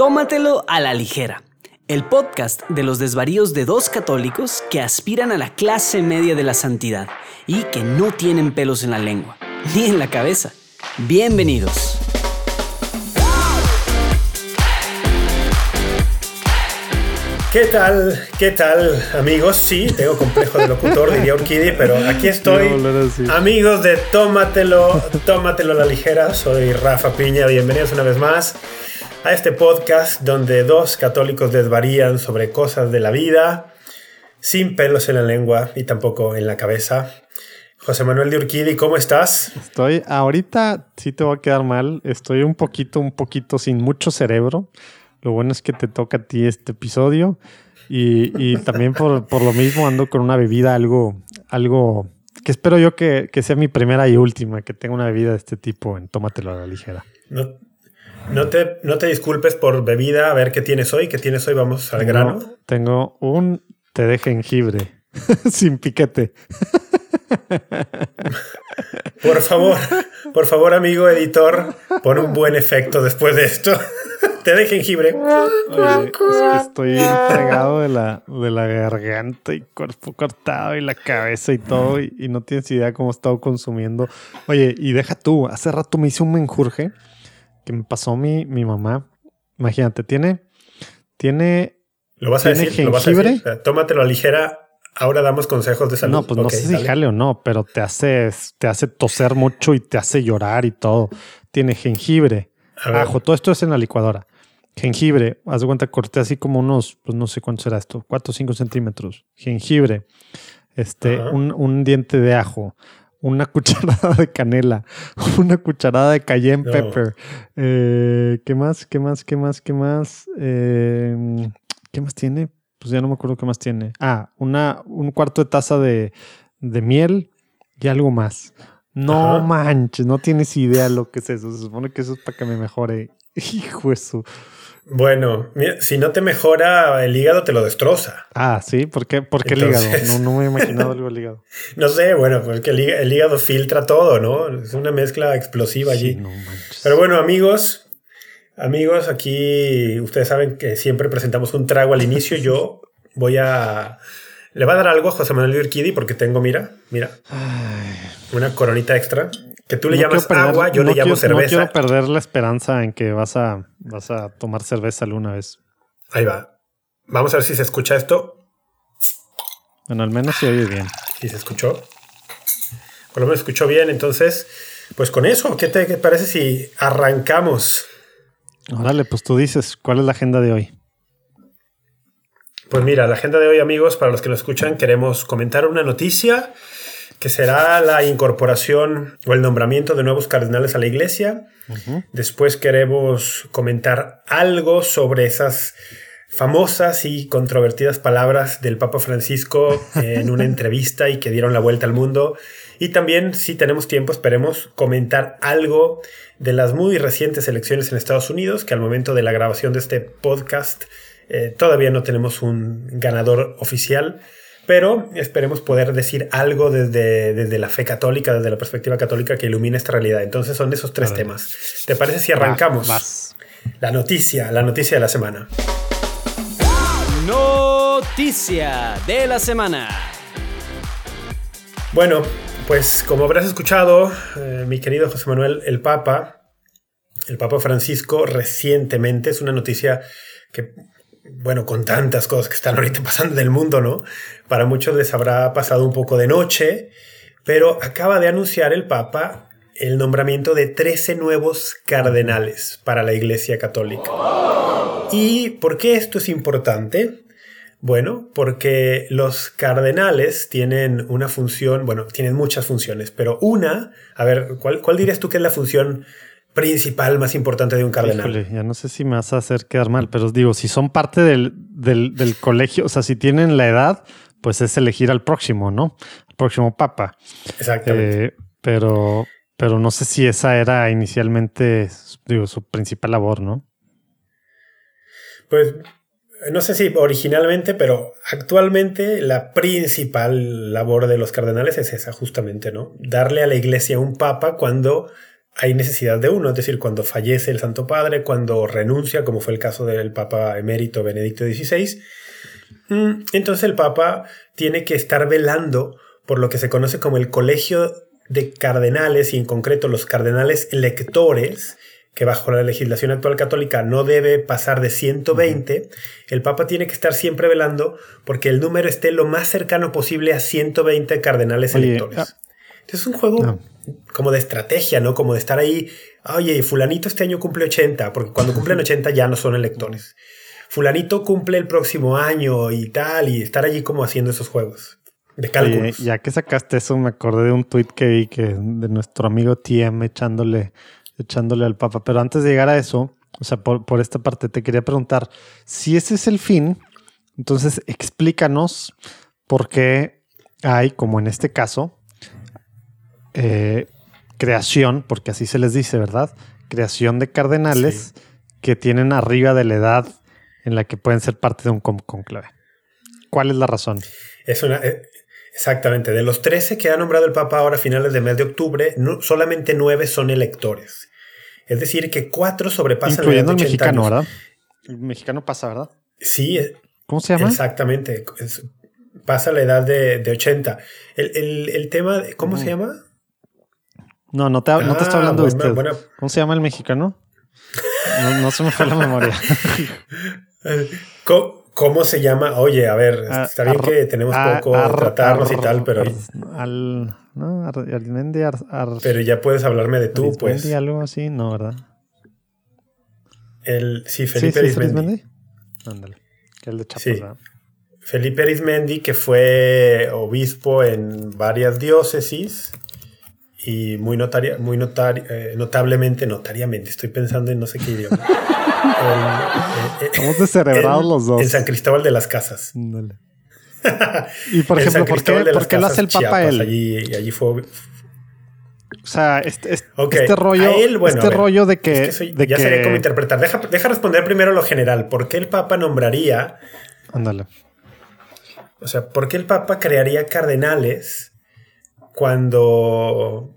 Tómatelo a la ligera, el podcast de los desvaríos de dos católicos que aspiran a la clase media de la santidad y que no tienen pelos en la lengua, ni en la cabeza. Bienvenidos. ¿Qué tal, amigos? Sí, tengo complejo de locutor, diría Urquidi, pero aquí estoy. No, amigos de Tómatelo a la ligera, soy Rafa Piña. Bienvenidos una vez más a este podcast donde dos católicos desvarían sobre cosas de la vida, sin pelos en la lengua y tampoco en la cabeza. José Manuel de Urquidi, ¿cómo estás? Estoy, ahorita sí te voy a quedar mal, estoy un poquito sin mucho cerebro. Lo bueno es que te toca a ti este episodio y también por lo mismo ando con una bebida algo que espero yo que sea mi primera y última, que tenga una bebida de este tipo en Tómatelo a la ligera. No te disculpes por bebida, a ver qué tienes hoy, vamos al grano. Tengo un té de jengibre sin piquete. Por favor, amigo editor, pon un buen efecto después de esto. Té de jengibre. Oye, es que estoy entregado de la garganta y cuerpo cortado y la cabeza y todo y no tienes idea cómo he estado consumiendo. Oye, y deja tú, hace rato me hice un menjurje que me pasó mi mamá. Imagínate, tiene jengibre. Tómatelo a ligera. Ahora damos consejos de salud. No, pues okay, no sé si dale. Jale o no, pero te hace toser mucho y te hace llorar y todo. Tiene jengibre, ajo, todo esto es en la licuadora. Jengibre, haz de cuenta, corté así como unos, pues no sé cuánto será esto, 4 o 5 centímetros. Jengibre, un diente de ajo, una cucharada de canela, una cucharada de cayenne pepper. ¿Qué más? ¿Qué más tiene? Pues ya no me acuerdo qué más tiene. Un cuarto de taza de miel y algo más. No manches, no tienes idea lo que es eso. Se supone que eso es para que me mejore. Hijo eso. Bueno, mira, si no te mejora el hígado, te lo destroza. Ah, ¿sí? ¿Por qué entonces, el hígado? No me he imaginado algo del hígado. No sé, bueno, porque el hígado filtra todo, ¿no? Es una mezcla explosiva allí. Sí, no manches. Pero bueno, amigos, aquí ustedes saben que siempre presentamos un trago al inicio. Yo le va a dar algo a José Manuel de Urquidi porque tengo, mira, una coronita extra que tú le llamas agua, yo le llamo cerveza. No quiero perder la esperanza en que vas a tomar cerveza alguna vez. Ahí va. Vamos a ver si se escucha esto. Bueno, al menos se oye bien. Sí, se escuchó. Por lo menos escuchó bien. Entonces, pues con eso, ¿qué parece si arrancamos? Órale, pues tú dices, ¿cuál es la agenda de hoy? Pues mira, la agenda de hoy, amigos, para los que nos escuchan, queremos comentar una noticia que será la incorporación o el nombramiento de nuevos cardenales a la Iglesia. Uh-huh. Después queremos comentar algo sobre esas famosas y controvertidas palabras del Papa Francisco en una entrevista y que dieron la vuelta al mundo. Y también, si tenemos tiempo, esperemos comentar algo de las muy recientes elecciones en Estados Unidos, que al momento de la grabación de este podcast todavía no tenemos un ganador oficial, pero esperemos poder decir algo desde la fe católica, desde la perspectiva católica que ilumina esta realidad. Entonces son esos tres temas. ¿Te parece si arrancamos? Vas. La noticia de la semana. Noticia de la semana. Bueno, pues como habrás escuchado, mi querido José Manuel, el Papa Francisco recientemente, es una noticia que, bueno, con tantas cosas que están ahorita pasando en el mundo, ¿no? Para muchos les habrá pasado un poco de noche, pero acaba de anunciar el Papa el nombramiento de 13 nuevos cardenales para la Iglesia Católica. ¿Y por qué esto es importante? Bueno, porque los cardenales tienen una función, bueno, tienen muchas funciones, pero una, a ver, ¿cuál dirías tú que es la función principal más importante de un cardenal? Híjole, ya no sé si me vas a hacer quedar mal, pero digo, si son parte del colegio, o sea, si tienen la edad, pues es elegir al próximo, ¿no? Al próximo papa. Exactamente. Pero no sé si esa era inicialmente, digo, su principal labor, ¿no? Pues no sé si originalmente, pero actualmente la principal labor de los cardenales es esa justamente, ¿no? Darle a la Iglesia un papa cuando hay necesidad de uno, es decir, cuando fallece el Santo Padre, cuando renuncia, como fue el caso del Papa emérito Benedicto XVI, entonces el Papa tiene que estar velando por lo que se conoce como el colegio de cardenales, y en concreto los cardenales electores, que bajo la legislación actual católica no debe pasar de 120, el Papa tiene que estar siempre velando porque el número esté lo más cercano posible a 120 cardenales electores. Entonces es un juego como de estrategia, ¿no? Como de estar ahí, oye, fulanito este año cumple 80, porque cuando cumplen 80 ya no son electores. Fulanito cumple el próximo año y tal, y estar allí como haciendo esos juegos de cálculos. Oye, ya que sacaste eso, me acordé de un tuit que vi que de nuestro amigo TM echándole al Papa. Pero antes de llegar a eso, o sea, por esta parte te quería preguntar, si ese es el fin, entonces explícanos por qué hay, como en este caso, creación, porque así se les dice, ¿verdad? Creación de cardenales que tienen arriba de la edad en la que pueden ser parte de un conclave. ¿Cuál es la razón? Es una... Exactamente. De los 13 que ha nombrado el Papa ahora a finales de mes de octubre, solamente 9 son electores. Es decir, que 4 sobrepasan la edad de 80 años. Incluyendo el mexicano, ¿verdad? El mexicano pasa, ¿verdad? Sí. ¿Cómo se llama? Exactamente. Pasa la edad de 80. El tema... ¿Cómo se llama? No te estoy hablando de usted. Buena. ¿Cómo se llama el mexicano? No se me fue la memoria. ¿Cómo se llama? Oye, a ver, está bien que tenemos poco tratarnos y tal, pero... Pero ya puedes hablarme de tú, Arismendi, pues. Algo así, no, ¿verdad? Felipe Arismendi. Ándale, que el de Chapas, ¿verdad? Felipe Arismendi, que fue obispo en varias diócesis y notablemente, estoy pensando en no sé qué idioma. Estamos descerebrados los dos. En San Cristóbal de las Casas. Dale. Y por ejemplo, ¿por qué lo hace el Papa él? Allí fue... O sea, este rollo, él, bueno, este rollo de que... Ya sería como interpretar. Deja responder primero lo general. ¿Por qué el Papa nombraría... Ándale. O sea, ¿por qué el Papa crearía cardenales cuando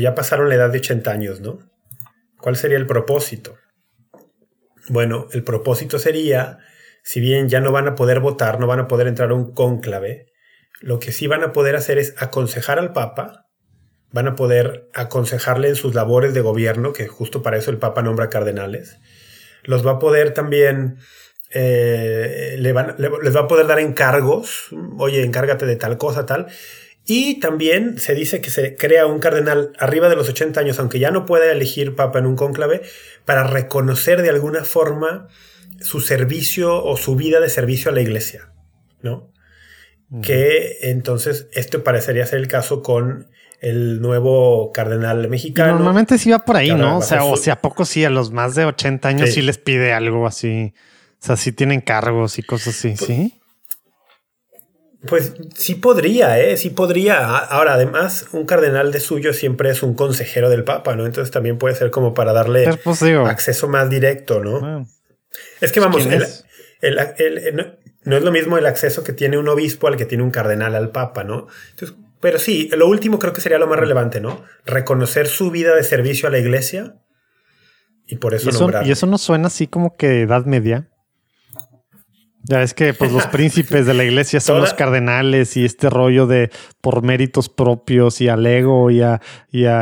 ya pasaron la edad de 80 años, ¿no? ¿Cuál sería el propósito? Bueno, el propósito sería, si bien ya no van a poder votar, no van a poder entrar a un cónclave, lo que sí van a poder hacer es aconsejar al Papa, van a poder aconsejarle en sus labores de gobierno, que justo para eso el Papa nombra cardenales, los va a poder también, les va a poder dar encargos, oye, encárgate de tal cosa, tal... Y también se dice que se crea un cardenal arriba de los 80 años, aunque ya no pueda elegir papa en un cónclave, para reconocer de alguna forma su servicio o su vida de servicio a la iglesia, ¿no? Que entonces esto parecería ser el caso con el nuevo cardenal mexicano. Y normalmente sí va por ahí, ¿no? O sea, ¿a poco sí? A los más de 80 años sí les pide algo así. O sea, sí tienen cargos y cosas así, ¿sí? Pues sí podría, ¿eh? Sí podría. Ahora, además, un cardenal de suyo siempre es un consejero del Papa, ¿no? Entonces también puede ser como para darle acceso más directo, ¿no? Bueno, es que vamos, no es lo mismo el acceso que tiene un obispo al que tiene un cardenal al Papa, ¿no? Entonces, pero sí, lo último creo que sería lo más relevante, ¿no? Reconocer su vida de servicio a la iglesia y por eso nombrarlo. ¿Y eso no suena así como que edad media? Ya es que pues los príncipes de la iglesia son los cardenales y este rollo de por méritos propios y al ego y a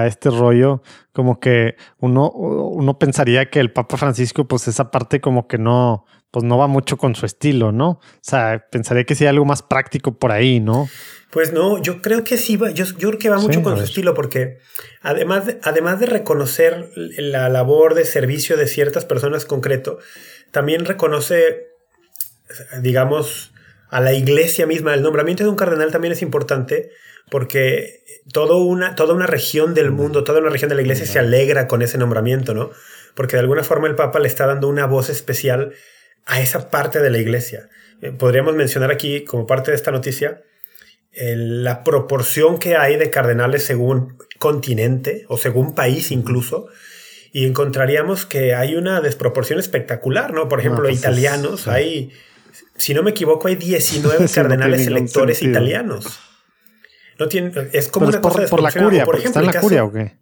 este rollo como que uno pensaría que el Papa Francisco pues esa parte como que no, pues no va mucho con su estilo, ¿no? O sea, pensaría que sí hay algo más práctico por ahí, ¿no? Pues no, yo creo que sí va, yo creo que va mucho con su estilo porque además de reconocer la labor de servicio de ciertas personas concreto, también reconoce digamos, a la iglesia misma. El nombramiento de un cardenal también es importante porque toda una región del mundo, toda una región de la iglesia se alegra con ese nombramiento, ¿no? Porque de alguna forma el Papa le está dando una voz especial a esa parte de la iglesia. Podríamos mencionar aquí, como parte de esta noticia, la proporción que hay de cardenales según continente o según país incluso, y encontraríamos que hay una desproporción espectacular, ¿no? Por ejemplo, pues italianos, hay... Si no me equivoco, hay 19 cardenales electores italianos. No tiene, es como una cosa de por la curia, por ejemplo, está en la curia, ¿o qué?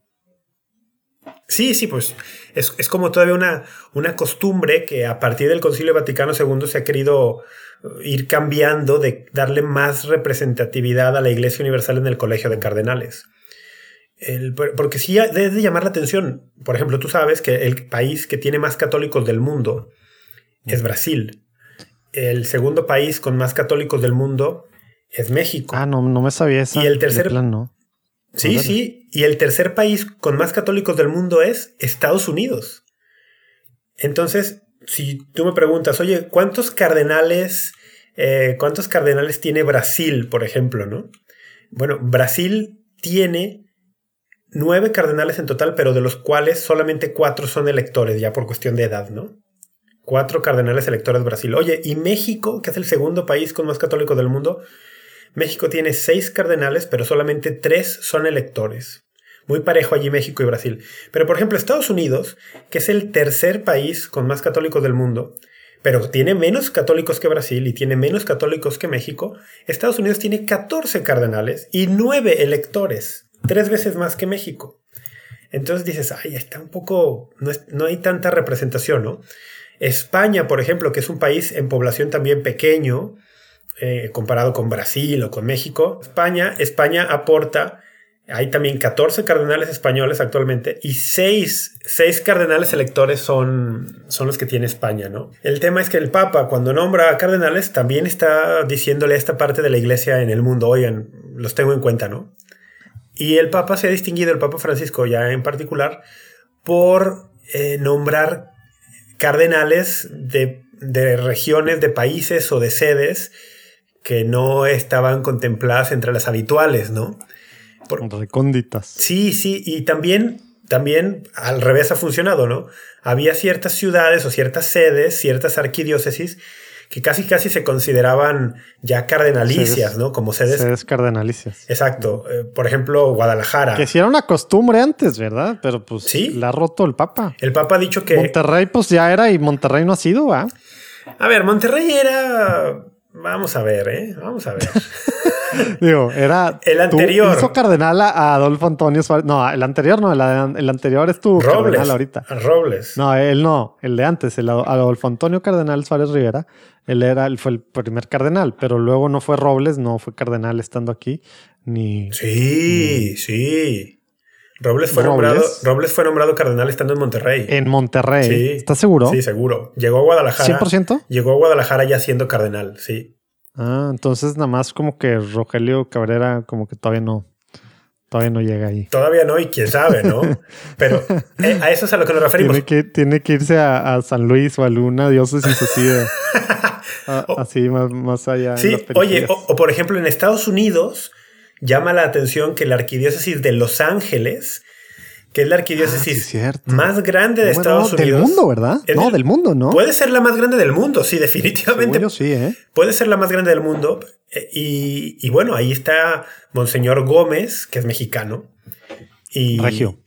Sí, pues es como todavía una costumbre que a partir del Concilio Vaticano II se ha querido ir cambiando, de darle más representatividad a la Iglesia Universal en el Colegio de Cardenales. Porque sí debe de llamar la atención. Por ejemplo, tú sabes que el país que tiene más católicos del mundo es Brasil. El segundo país con más católicos del mundo es México. Ah, no me sabía esa. Y el tercer... plan, no. Sí, claro. Sí. Y el tercer país con más católicos del mundo es Estados Unidos. Entonces, si tú me preguntas, oye, ¿cuántos cardenales tiene Brasil, por ejemplo, ¿no? Bueno, Brasil tiene 9 cardenales en total, pero de los cuales solamente 4 son electores, ya por cuestión de edad, ¿no? 4 cardenales electores Brasil. Oye, y México, que es el segundo país con más católicos del mundo... México tiene 6 cardenales, pero solamente 3 son electores. Muy parejo allí México y Brasil. Pero, por ejemplo, Estados Unidos, que es el tercer país con más católicos del mundo, pero tiene menos católicos que Brasil y tiene menos católicos que México, Estados Unidos tiene 14 cardenales y 9 electores, 3 veces más que México. Entonces dices, ay, está un poco... No hay tanta representación, ¿no? España, por ejemplo, que es un país en población también pequeño, comparado con Brasil o con México. España aporta, hay también 14 cardenales españoles actualmente y 6 cardenales electores son los que tiene España, ¿no? El tema es que el Papa, cuando nombra a cardenales, también está diciéndole a esta parte de la iglesia en el mundo, oigan, los tengo en cuenta, ¿no? Y el Papa se ha distinguido, el Papa Francisco ya en particular, por nombrar cardenales de regiones, de países o de sedes que no estaban contempladas entre las habituales, ¿no? Recónditas. Sí, y también al revés ha funcionado, ¿no? Había ciertas ciudades o ciertas sedes, ciertas arquidiócesis que casi se consideraban ya cardenalicias, ¿no? Como sedes... Sedes cardenalicias. Exacto. Por ejemplo, Guadalajara. Que sí era una costumbre antes, ¿verdad? Pero pues ¿sí? La ha roto el Papa. El Papa ha dicho que... Monterrey pues ya era y Monterrey no ha sido, ¿va? A ver, Monterrey era... Vamos a ver. Digo, era... El anterior. Hizo cardenal a Adolfo Antonio Suárez. No, el anterior no. El anterior es tu Robles, cardenal ahorita. Robles. No, él no. El de antes. El Adolfo Antonio Cardenal Suárez Rivera. Él fue el primer cardenal. Pero luego no fue Robles. No fue cardenal estando aquí. Ni... Sí. Robles fue nombrado cardenal estando en Monterrey. En Monterrey. Sí. ¿Estás seguro? Sí, seguro. Llegó a Guadalajara. ¿100%? Llegó a Guadalajara ya siendo cardenal, sí. Ah, entonces nada más como que Rogelio Cabrera como que todavía no llega ahí. Todavía no, y quién sabe, ¿no? Pero a eso es a lo que nos referimos. Tiene que irse a San Luis o a Luna, diócesis así de... así más allá. Sí, oye, o por ejemplo en Estados Unidos... Llama la atención que la arquidiócesis de Los Ángeles, que es la arquidiócesis más grande de Estados Unidos. Del mundo, ¿verdad? No, del mundo, ¿no? Puede ser la más grande del mundo, sí, definitivamente. Según yo, sí, ¿eh? Puede ser la más grande del mundo. Y bueno, ahí está Monseñor Gómez, que es mexicano. Y regio.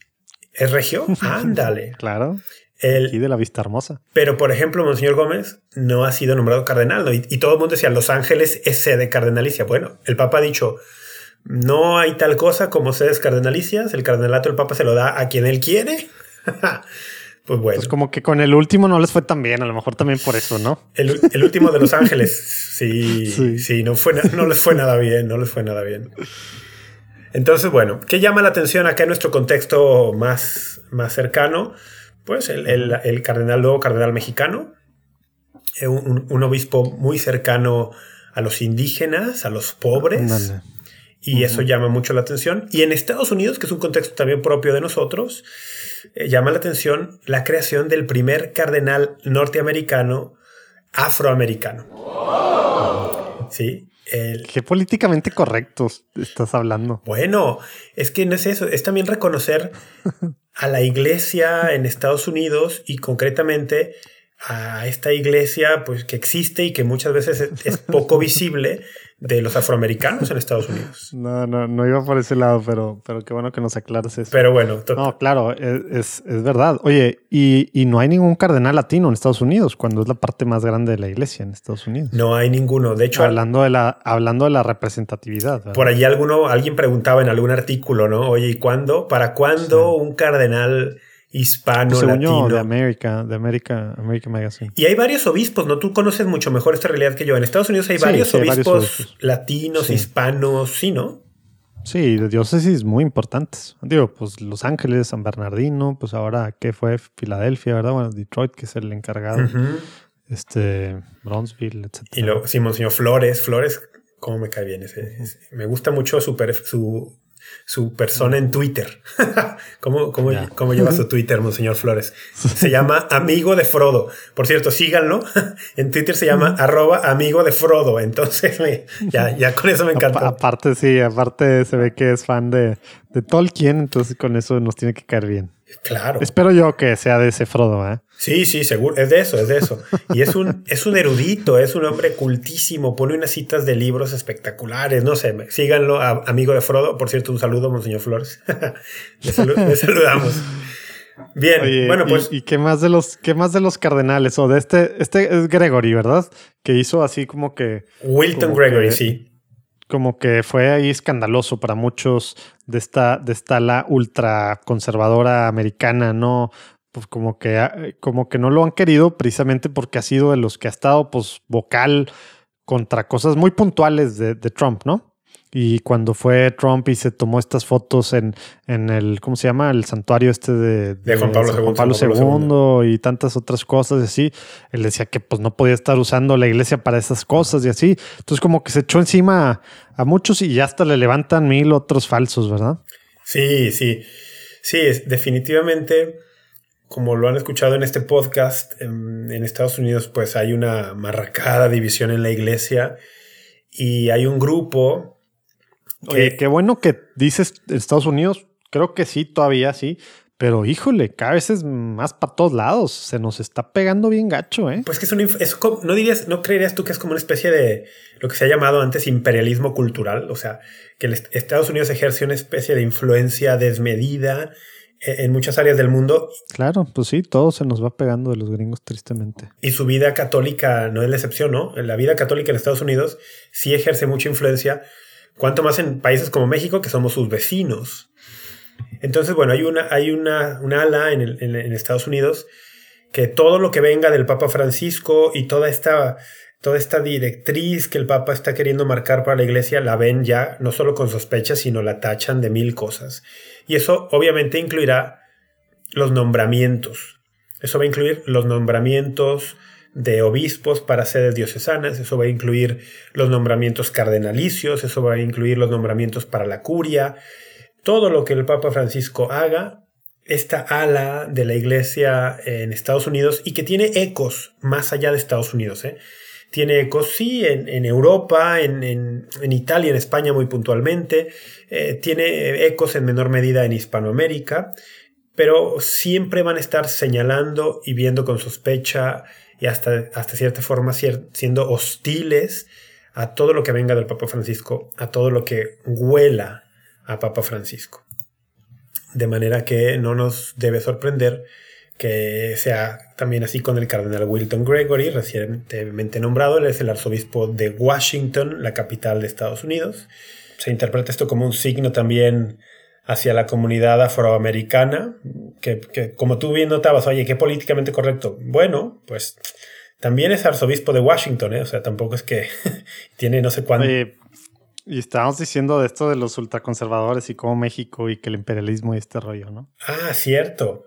¿Es regio? Ándale. Claro. Aquí de la Vista Hermosa. Pero, por ejemplo, Monseñor Gómez no ha sido nombrado cardenal, ¿no? Y todo el mundo decía, Los Ángeles es sede cardenalicia. Bueno, el Papa ha dicho... No hay tal cosa como sedes cardenalicias. El cardenalato el Papa se lo da a quien él quiere. Pues bueno. Pues como que con el último no les fue tan bien. A lo mejor también por eso, ¿no? El último de Los Ángeles. Sí, no les fue nada bien. Entonces, bueno, ¿qué llama la atención acá en nuestro contexto más cercano? Pues el nuevo cardenal mexicano. Un obispo muy cercano a los indígenas, a los pobres. Dale. Y eso llama mucho la atención. Y en Estados Unidos, que es un contexto también propio de nosotros, llama la atención la creación del primer cardenal norteamericano afroamericano. ¡Oh! Sí. Qué políticamente correctos estás hablando. Bueno, es que no es eso. Es también reconocer a la iglesia en Estados Unidos y concretamente a esta iglesia pues, que existe y que muchas veces es poco visible de los afroamericanos en Estados Unidos. No iba por ese lado, pero qué bueno que nos aclares eso. Pero bueno. No, claro, es verdad. Oye, y no hay ningún cardenal latino en Estados Unidos cuando es la parte más grande de la iglesia en Estados Unidos. No hay ninguno. De hecho... Hablando de la representatividad, ¿verdad? Por allí alguien preguntaba en algún artículo, ¿no? Oye, ¿y cuándo? ¿Para cuándo un cardenal... hispano, según latino. Yo, de American Magazine. Y hay varios obispos, ¿no? Tú conoces mucho mejor esta realidad que yo. En Estados Unidos hay varios obispos latinos, hispanos, sí, ¿no? Sí, de diócesis muy importantes. Digo, pues Los Ángeles, San Bernardino, pues ahora, ¿qué fue? Filadelfia, ¿verdad? Bueno, Detroit, que es el encargado. Uh-huh. Brownsville, etc. Y luego, sí, Monseñor Flores, ¿cómo me cae bien ese? Me gusta mucho su persona en Twitter. ¿Cómo lleva su Twitter, Monseñor Flores? Se llama Amigo de Frodo. Por cierto, síganlo. En Twitter se llama @AmigodeFrodo. Entonces, ya con eso me encantó. Aparte se ve que es fan de Tolkien, entonces con eso nos tiene que caer bien. Claro. Espero yo que sea de ese Frodo, ¿eh? Sí, seguro. Es de eso. Y es un erudito, es un hombre cultísimo. Pone unas citas de libros espectaculares. No sé, síganlo, Amigo de Frodo. Por cierto, un saludo, Monseñor Flores. Le saludamos. Bien, oye, bueno, pues. ¿Y qué más de los cardenales? O de este es Gregory, ¿verdad? Que hizo así como que. Wilton Gregory, sí. Como que fue ahí escandaloso para muchos de esta ala ultraconservadora americana, ¿no? Pues como que no lo han querido precisamente porque ha sido de los que ha estado pues vocal contra cosas muy puntuales de Trump, ¿no? Y cuando fue Trump y se tomó estas fotos en el, ¿cómo se llama? El santuario este de Juan Pablo II y tantas otras cosas y así. Él decía que pues no podía estar usando la iglesia para esas cosas y así. Entonces como que se echó encima a muchos y ya hasta le levantan 1000 otros falsos, ¿verdad? Sí. Sí, definitivamente, como lo han escuchado en este podcast, en Estados Unidos pues hay una marracada división en la iglesia y hay un grupo... Oye, qué bueno que dices Estados Unidos. Creo que sí, todavía sí. Pero, híjole, cada vez es más para todos lados. Se nos está pegando bien gacho, ¿eh? Pues que ¿no creerías tú que es como una especie de lo que se ha llamado antes imperialismo cultural? O sea, que Estados Unidos ejerce una especie de influencia desmedida en muchas áreas del mundo. Claro, pues sí, todo se nos va pegando de los gringos, tristemente. Y su vida católica no es la excepción, ¿no? La vida católica en Estados Unidos sí ejerce mucha influencia. Cuanto más en países como México, que somos sus vecinos. Entonces, bueno, hay una ala en Estados Unidos que todo lo que venga del Papa Francisco y toda esta directriz que el Papa está queriendo marcar para la Iglesia la ven ya no solo con sospecha, sino la tachan de 1000 cosas. Y eso obviamente incluirá los nombramientos. Eso va a incluir los nombramientos de obispos para sedes diocesanas, eso va a incluir los nombramientos cardenalicios, eso va a incluir los nombramientos para la curia. Todo lo que el Papa Francisco haga, esta ala de la Iglesia en Estados Unidos, y que tiene ecos más allá de Estados Unidos, ¿eh? Tiene ecos, sí, en Europa, en Italia, en España muy puntualmente, tiene ecos en menor medida en Hispanoamérica, pero siempre van a estar señalando y viendo con sospecha y hasta cierta forma siendo hostiles a todo lo que venga del Papa Francisco, a todo lo que huela a Papa Francisco. De manera que no nos debe sorprender que sea también así con el cardenal Wilton Gregory, recientemente nombrado. Él es el arzobispo de Washington, la capital de Estados Unidos. Se interpreta esto como un signo también hacia la comunidad afroamericana, que como tú bien notabas, oye, qué políticamente correcto. Bueno, pues también es arzobispo de Washington, ¿eh? O sea, tampoco es que tiene no sé cuánto. Y estábamos diciendo de esto de los ultraconservadores y cómo México y que el imperialismo y este rollo, ¿no? Ah, cierto.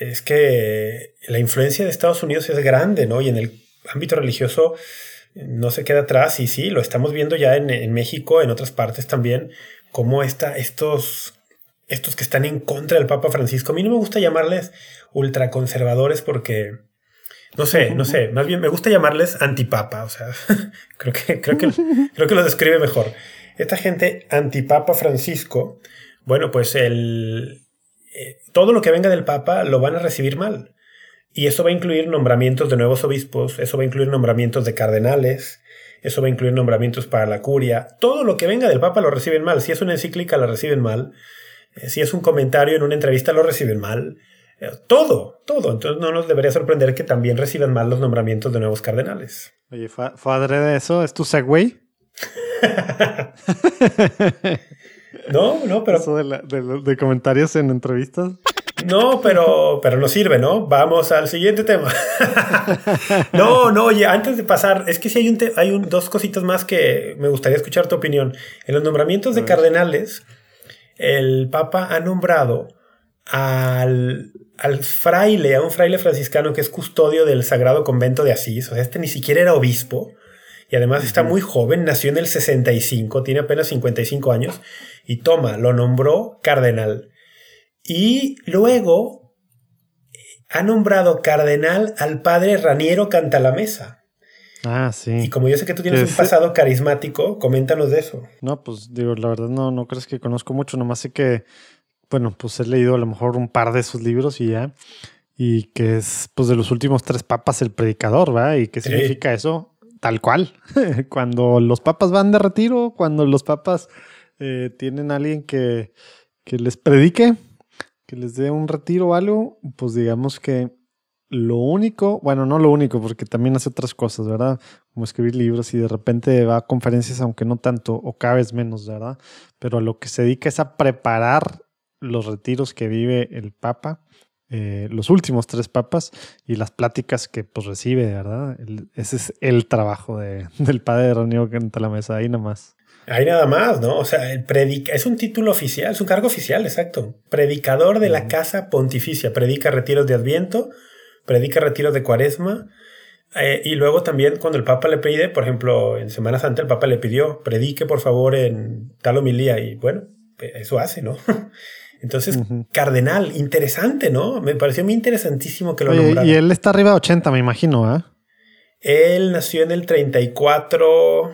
Es que la influencia de Estados Unidos es grande, ¿no? Y en el ámbito religioso no se queda atrás. Y sí, lo estamos viendo ya en México, en otras partes también, como estos que están en contra del Papa Francisco. A mí no me gusta llamarles ultraconservadores porque, no sé, más bien me gusta llamarles antipapa. O sea, creo que los describe mejor. Esta gente antipapa Francisco, bueno, pues todo lo que venga del Papa lo van a recibir mal. Y eso va a incluir nombramientos de nuevos obispos, eso va a incluir nombramientos de cardenales, eso va a incluir nombramientos para la curia. Todo lo que venga del Papa lo reciben mal. Si es una encíclica, la reciben mal. Si es un comentario en una entrevista, lo reciben mal. Todo. Entonces no nos debería sorprender que también reciban mal los nombramientos de nuevos cardenales. Oye, ¿fadre de eso? ¿Es tu segue? No, pero... Eso de comentarios en entrevistas. No, pero nos sirve, ¿no? Vamos al siguiente tema. No, oye, antes de pasar, es que sí hay dos cositas más que me gustaría escuchar tu opinión. En los nombramientos de cardenales, el Papa ha nombrado a un fraile franciscano que es custodio del Sagrado Convento de Asís. O sea, este ni siquiera era obispo. Y además está muy joven, nació en el 65, tiene apenas 55 años. Y toma, lo nombró cardenal. Y luego ha nombrado cardenal al padre Raniero Cantalamesa. Ah, sí. Y como yo sé que tú tienes un pasado carismático, coméntanos de eso. No, pues digo, la verdad no crees que conozco mucho, nomás sé que, bueno, pues he leído a lo mejor un par de sus libros y ya. Y que es, pues, de los últimos 3 papas el predicador, ¿va? ¿Y qué significa eso? Tal cual. Cuando los papas van de retiro, cuando los papas tienen a alguien que les predique, que les dé un retiro o algo, pues digamos que lo único, bueno, no lo único, porque también hace otras cosas, ¿verdad? Como escribir libros y de repente va a conferencias, aunque no tanto, o cada vez menos, ¿verdad? Pero a lo que se dedica es a preparar los retiros que vive el Papa, los últimos 3 papas, y las pláticas que pues recibe, ¿verdad? Ese es el trabajo del padre Raniero Cantalamesa, ahí nada más. Ahí nada más, ¿no? O sea, es un título oficial, es un cargo oficial, exacto. Predicador de la Casa Pontificia. Predica retiros de Adviento, predica retiros de Cuaresma. Y luego también cuando el Papa le pide, por ejemplo, en Semana Santa el Papa le pidió, predique por favor en tal homilía. Y bueno, eso hace, ¿no? Entonces, cardenal, interesante, ¿no? Me pareció muy interesantísimo que lo nombraran. Y él está arriba de 80, me imagino, ¿ah? Él nació en el 34...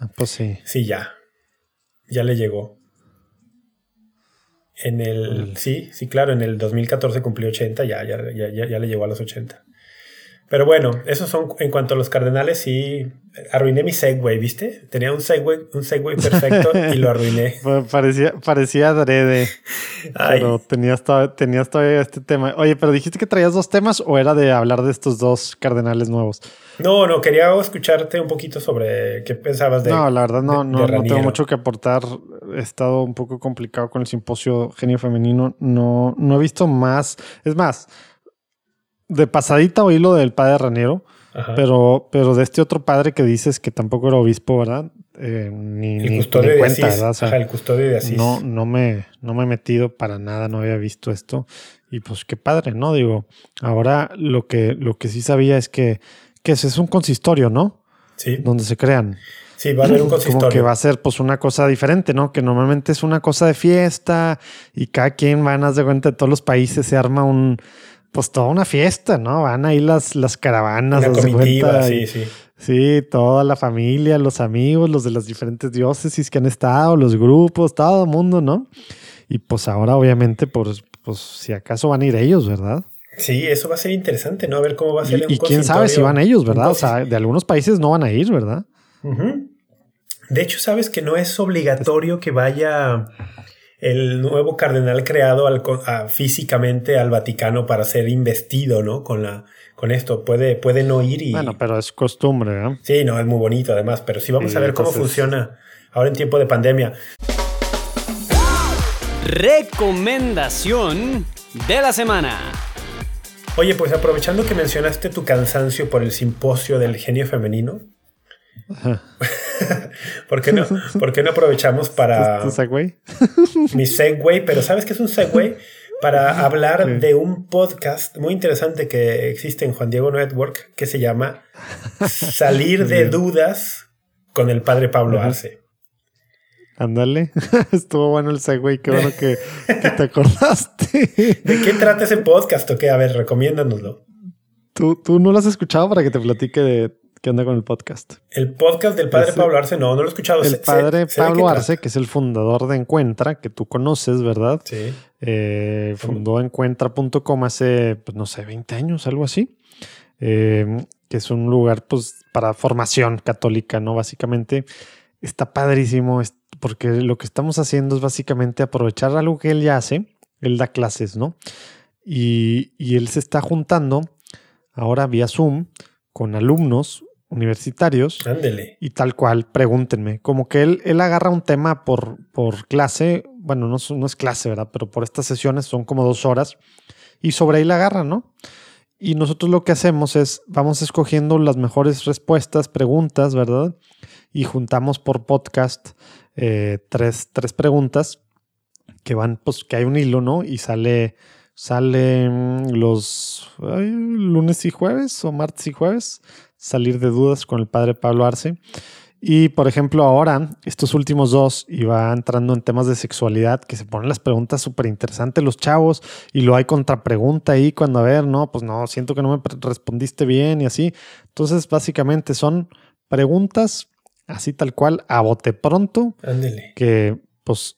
Ah, pues sí. Sí, ya. Ya le llegó. Sí, claro, en el 2014 cumplió 80, ya le llegó a los 80. Pero bueno, esos son en cuanto a los cardenales, sí. Arruiné mi segue, ¿viste? Tenía un segue perfecto y lo arruiné. Parecía adrede. Pero tenías todavía este tema. Oye, pero dijiste que traías 2 temas o era de hablar de estos 2 cardenales nuevos. No, quería escucharte un poquito sobre qué pensabas de... No, la verdad no tengo mucho que aportar. He estado un poco complicado con el simposio Genio Femenino. No he visto más. Es más, de pasadita oí lo del padre Raniero, pero de este otro padre que dices que tampoco era obispo, ¿verdad? Ni custodio de Asís, ¿verdad? O sea, el custodio de Asís. No me he metido para nada, no había visto esto. Y pues qué padre, ¿no? Digo, ahora lo que sí sabía es que es un consistorio, ¿no? Sí. Donde se crean. Sí, va a haber un consistorio. Como que va a ser pues una cosa diferente, ¿no? Que normalmente es una cosa de fiesta y cada quien van a hacer cuenta de todos los países, se arma pues toda una fiesta, ¿no? Van ahí las caravanas. La comitiva, sí. Sí, toda la familia, los amigos, los de las diferentes diócesis que han estado, los grupos, todo el mundo, ¿no? Y pues ahora obviamente, pues si acaso van a ir ellos, ¿verdad? Sí, eso va a ser interesante, ¿no? A ver cómo va a ser y quién sabe si van ellos, ¿verdad? O sea, de algunos países no van a ir, ¿verdad? Uh-huh. De hecho, sabes que no es obligatorio que vaya... el nuevo cardenal creado físicamente al Vaticano para ser investido, ¿no? Con esto. Puede no ir y... Bueno, pero es costumbre, ¿no? Sí, no, es muy bonito además, pero sí vamos a ver cómo funciona ahora en tiempo de pandemia. Recomendación de la semana. Oye, pues aprovechando que mencionaste tu cansancio por el simposio del genio femenino, ¿Por qué no aprovechamos para ¿Tu segue? Mi segue, pero ¿sabes qué es un segue? Para hablar de un podcast muy interesante que existe en Juan Diego Network que se llama Salir de Dudas con el padre Pablo Arce. Ándale, estuvo bueno el segue, qué bueno que te acordaste. ¿De qué trata ese podcast o qué? A ver, recomiéndanoslo. ¿Tú no lo has escuchado para que te platique de qué onda con el podcast? El podcast del padre Pablo Arce, no lo he escuchado. El padre Pablo Arce, que es el fundador de Encuentra, que tú conoces, ¿verdad? Sí. Fundó Encuentra.com hace, pues, no sé, 20 años, algo así. Que es un lugar, pues, para formación católica, ¿no? Básicamente está padrísimo porque lo que estamos haciendo es básicamente aprovechar algo que él ya hace. Él da clases, ¿no? Y él se está juntando ahora vía Zoom con alumnos universitarios. Ándele. Y tal cual, pregúntenme. Como que él agarra un tema por clase. Bueno, no es clase, ¿verdad? Pero por estas sesiones son como 2 horas. Y sobre ahí la agarra, ¿no? Y nosotros lo que hacemos es, vamos escogiendo las mejores respuestas, preguntas, ¿verdad? Y juntamos por podcast tres preguntas que van, pues que hay un hilo, ¿no? Y sale los lunes y jueves o martes y jueves, salir de dudas con el padre Pablo Arce. Y por ejemplo ahora, estos últimos 2, iba entrando en temas de sexualidad, que se ponen las preguntas súper interesantes los chavos, y lo hay contrapregunta ahí cuando, a ver, no, pues no, siento que no me respondiste bien y así. Entonces básicamente son preguntas así tal cual, a bote pronto. Ándale. Que pues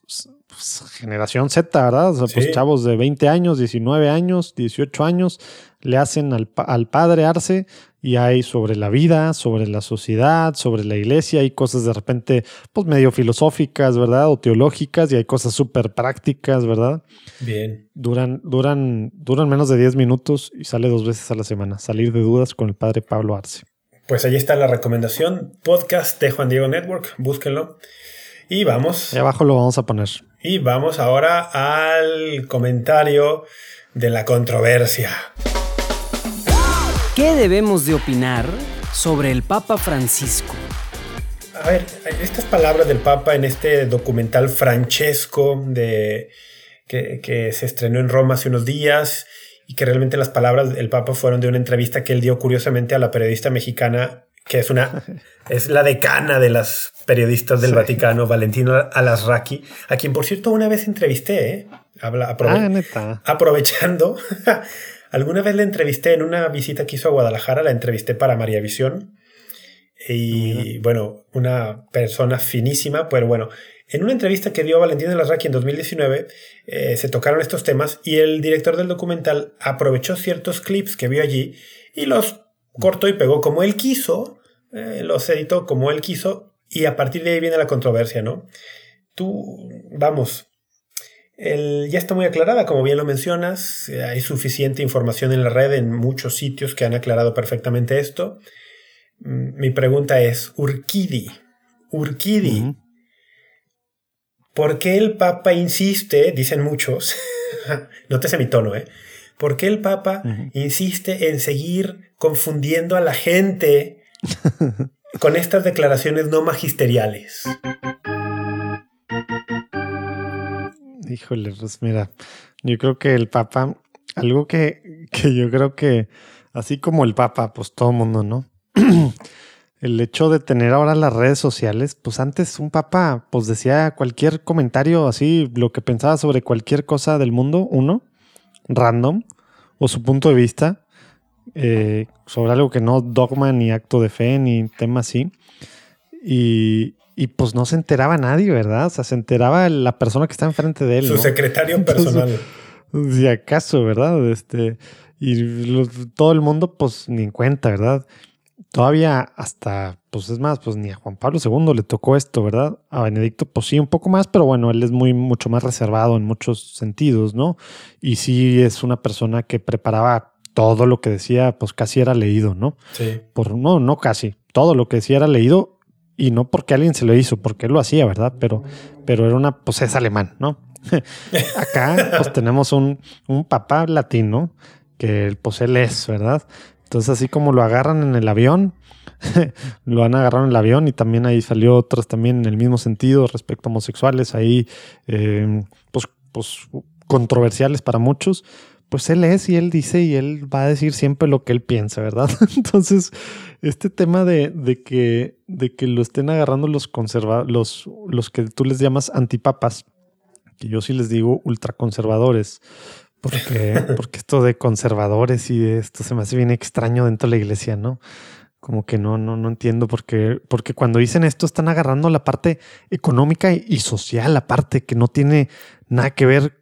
generación Z, ¿verdad? O sea, sí. Pues chavos de 20 años, 19 años, 18 años, le hacen al padre Arce. Y hay sobre la vida, sobre la sociedad, sobre la iglesia. Hay cosas de repente pues medio filosóficas, ¿verdad? O teológicas. Y hay cosas súper prácticas, ¿verdad? Bien. Duran menos de 10 minutos y sale 2 veces a la semana. Salir de dudas con el padre Pablo Arce. Pues ahí está la recomendación. Podcast de Juan Diego Network. Búsquenlo. Y vamos. Y abajo lo vamos a poner. Y vamos ahora al comentario de la controversia. ¿Qué debemos de opinar sobre el Papa Francisco? A ver, estas palabras del Papa en este documental Francesco que se estrenó en Roma hace unos días, y que realmente las palabras del Papa fueron de una entrevista que él dio curiosamente a la periodista mexicana, que es la decana de las periodistas del Vaticano, Valentina Alazraki, a quien por cierto una vez entrevisté, aprovechando... Alguna vez la entrevisté en una visita que hizo a Guadalajara, la entrevisté para María Visión. Y bueno, una persona finísima, pero bueno, en una entrevista que dio a Valentina Alazraki en 2019, se tocaron estos temas y el director del documental aprovechó ciertos clips que vio allí y los cortó y pegó como él quiso, los editó como él quiso, y a partir de ahí viene la controversia, ¿no? Ya está muy aclarada, como bien lo mencionas. Hay suficiente información en la red, en muchos sitios que han aclarado perfectamente esto. Mi pregunta es, Urquidi, ¿por qué el Papa insiste, dicen muchos, nótese mi tono, ¿por qué el Papa insiste en seguir confundiendo a la gente con estas declaraciones no magisteriales? Híjole, pues mira, yo creo que el Papa, algo que yo creo que, así como el Papa, pues todo el mundo, ¿no? El hecho de tener ahora las redes sociales, pues antes un Papa pues decía cualquier comentario así, lo que pensaba sobre cualquier cosa del mundo, random, o su punto de vista, sobre algo que no dogma, ni acto de fe, ni tema así, y pues no se enteraba nadie, ¿verdad? O sea, se enteraba la persona que está enfrente de él. Su secretario personal. Entonces, si acaso, ¿verdad? Todo el mundo, pues, ni en cuenta, ¿verdad? Todavía hasta, pues es más, pues ni a Juan Pablo II le tocó esto, ¿verdad? A Benedicto, pues sí, un poco más, pero bueno, él es mucho más reservado en muchos sentidos, ¿no? Y sí es una persona que preparaba todo lo que decía, pues casi era leído, ¿no? Sí. No casi. Todo lo que decía era leído. Y no porque alguien se lo hizo, porque él lo hacía, ¿verdad? Pero era una, pues es alemán, ¿no? Acá pues tenemos un papá latino que pues él es, ¿verdad? Entonces así como lo agarran en el avión, lo han agarrado en el avión, y también ahí salió otras también en el mismo sentido respecto a homosexuales, ahí pues controversiales para muchos. Pues él es y él dice y él va a decir siempre lo que él piensa, ¿verdad? Entonces, este tema de que lo estén agarrando los que tú les llamas antipapas, que yo sí les digo ultraconservadores, porque esto de conservadores y de esto se me hace bien extraño dentro de la iglesia, ¿no? Como que no entiendo porque cuando dicen esto están agarrando la parte económica y social, la parte que no tiene nada que ver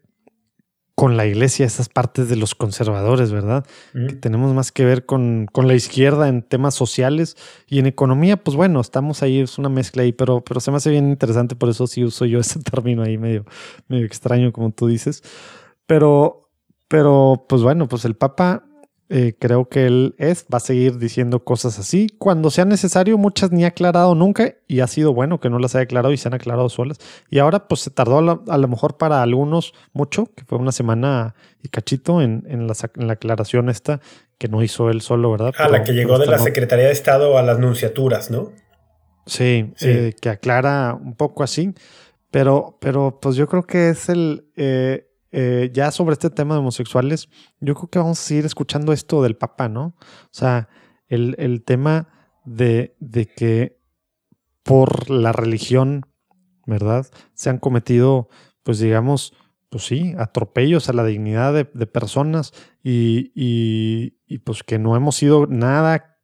con la iglesia, esas partes de los conservadores, ¿verdad? Que tenemos más que ver con la izquierda en temas sociales, y en economía, pues bueno, estamos ahí, es una mezcla ahí, pero se me hace bien interesante, por eso sí uso yo ese término ahí medio extraño, como tú dices. Pero pues bueno, pues el Papa Creo que él va a seguir diciendo cosas así cuando sea necesario. Muchas ni ha aclarado nunca y ha sido bueno que no las haya aclarado y se han aclarado solas. Y ahora pues se tardó a lo mejor para algunos mucho, que fue una semana y cachito en la aclaración esta que no hizo él solo, ¿verdad? A la que llegó de la Secretaría de Estado a las nunciaturas, ¿no? Sí, sí. Que aclara un poco así, pero pues yo creo que es el... ya sobre este tema de homosexuales, yo creo que vamos a seguir escuchando esto del Papa, ¿no? O sea, el tema de que por la religión, ¿verdad? Se han cometido, pues digamos, pues sí, atropellos a la dignidad de personas y pues que no hemos sido nada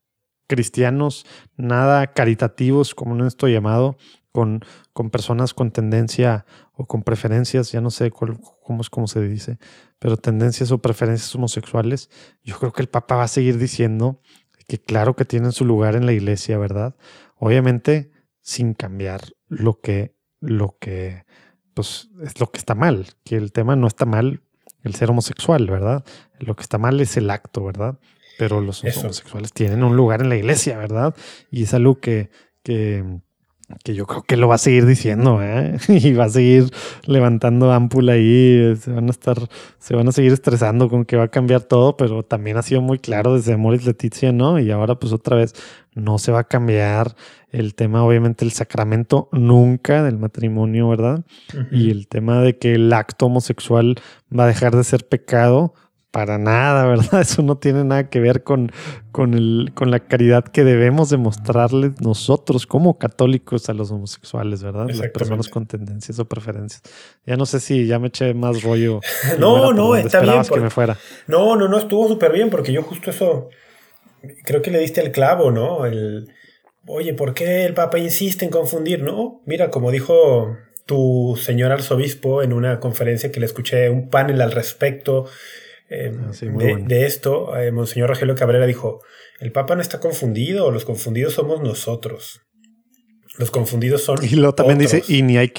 cristianos, nada caritativos, como en esto llamado, con personas con tendencia o con preferencias, ya no sé cómo se dice, pero tendencias o preferencias homosexuales. Yo creo que el Papa va a seguir diciendo que claro que tienen su lugar en la iglesia, ¿verdad? Obviamente sin cambiar lo que pues es lo que está mal, que el tema no está mal el ser homosexual, ¿verdad? Lo que está mal es el acto, ¿verdad? Pero los homosexuales tienen un lugar en la iglesia, ¿verdad? Y es algo que yo creo que lo va a seguir diciendo, ¿eh? Y va a seguir levantando ámpula ahí. Se van a seguir estresando con que va a cambiar todo, pero también ha sido muy claro desde Moris Letizia, ¿no? Y ahora pues otra vez no se va a cambiar el tema, obviamente el sacramento nunca del matrimonio, ¿verdad? Uh-huh. Y el tema de que el acto homosexual va a dejar de ser pecado, para nada, ¿verdad? Eso no tiene nada que ver con la caridad que debemos demostrarles nosotros como católicos a los homosexuales, ¿verdad? Las personas con tendencias o preferencias. Ya no sé si ya me eché más rollo. No, está bien. Porque... que me fuera. No, estuvo súper bien porque yo justo eso, creo que le diste el clavo, ¿no? Oye, ¿por qué el Papa insiste en confundir? No, mira, como dijo tu señor arzobispo en una conferencia que le escuché, un panel al respecto, de esto, Monseñor Rogelio Cabrera dijo: el Papa no está confundido, los confundidos somos nosotros. Los confundidos son. Y luego también otros. Dice, y ni hay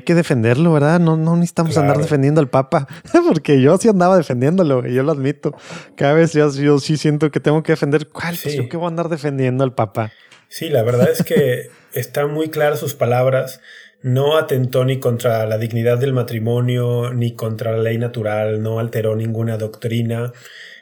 que defenderlo, ¿verdad? No necesitamos andar defendiendo al Papa, porque yo sí andaba defendiéndolo, y yo lo admito. Cada vez yo sí siento que tengo que defender. ¿Cuál? Sí. Pues yo que voy a andar defendiendo al Papa. Sí, la verdad es que están muy claras sus palabras. No atentó ni contra la dignidad del matrimonio, ni contra la ley natural, no alteró ninguna doctrina.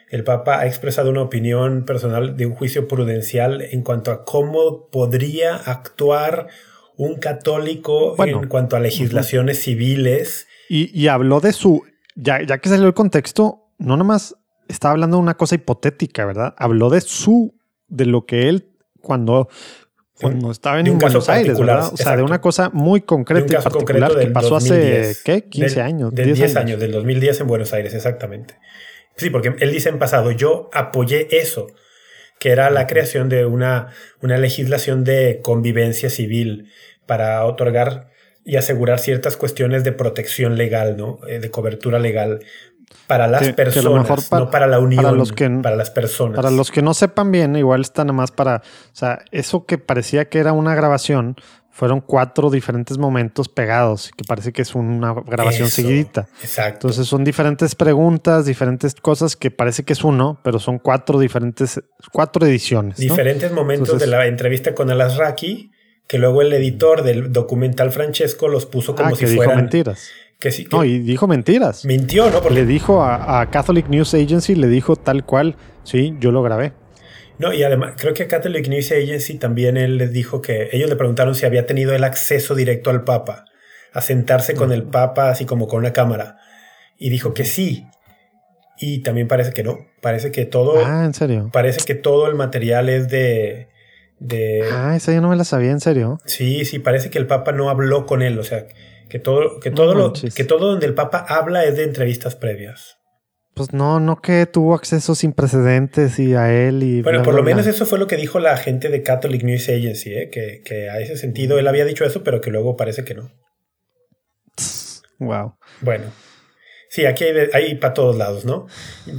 El Papa ha expresado una opinión personal de un juicio prudencial en cuanto a cómo podría actuar un católico en cuanto a legislaciones civiles. Y habló de su... Ya que salió el contexto, no nomás está hablando de una cosa hipotética, ¿verdad? Habló de lo que él cuando estaba en Buenos Aires, ¿verdad? O sea, de una cosa muy concreta y particular que pasó hace, ¿qué? 15 años. De 10 años, del 2010 en Buenos Aires, exactamente. Sí, porque él dice en pasado, yo apoyé eso, que era la creación de una legislación de convivencia civil para otorgar y asegurar ciertas cuestiones de protección legal, ¿no? De cobertura legal para las personas, que a lo mejor no para la unión, para las personas. Para los que no sepan bien, igual está nada más para... O sea, eso que parecía que era una grabación, fueron 4 diferentes momentos pegados, que parece que es una grabación seguidita. Exacto. Entonces son diferentes preguntas, diferentes cosas que parece que es uno, pero son 4 diferentes, 4 ediciones. Diferentes, ¿no? Momentos. Entonces, de la entrevista con Alazraki, que luego el editor del documental Francesco los puso como si fueran... dijo mentiras. Que sí, que no, y dijo mentiras. Mintió, ¿no? Porque le dijo a Catholic News Agency, le dijo tal cual, sí, yo lo grabé. No, y además, creo que a Catholic News Agency también él les dijo que... Ellos le preguntaron si había tenido el acceso directo al Papa, a sentarse con el Papa, así como con una cámara. Y dijo que sí. Y también parece que no. Parece que todo... ¿en serio? Parece que todo el material es de... Esa yo no me la sabía, ¿en serio? Sí, parece que el Papa no habló con él, o sea... Que todo donde el Papa habla es de entrevistas previas. Pues no que tuvo acceso sin precedentes y a él y... Bueno, por lo menos eso fue lo que dijo la gente de Catholic News Agency, que a ese sentido él había dicho eso, pero que luego parece que no. Wow. Bueno. Sí, aquí hay para todos lados, ¿no?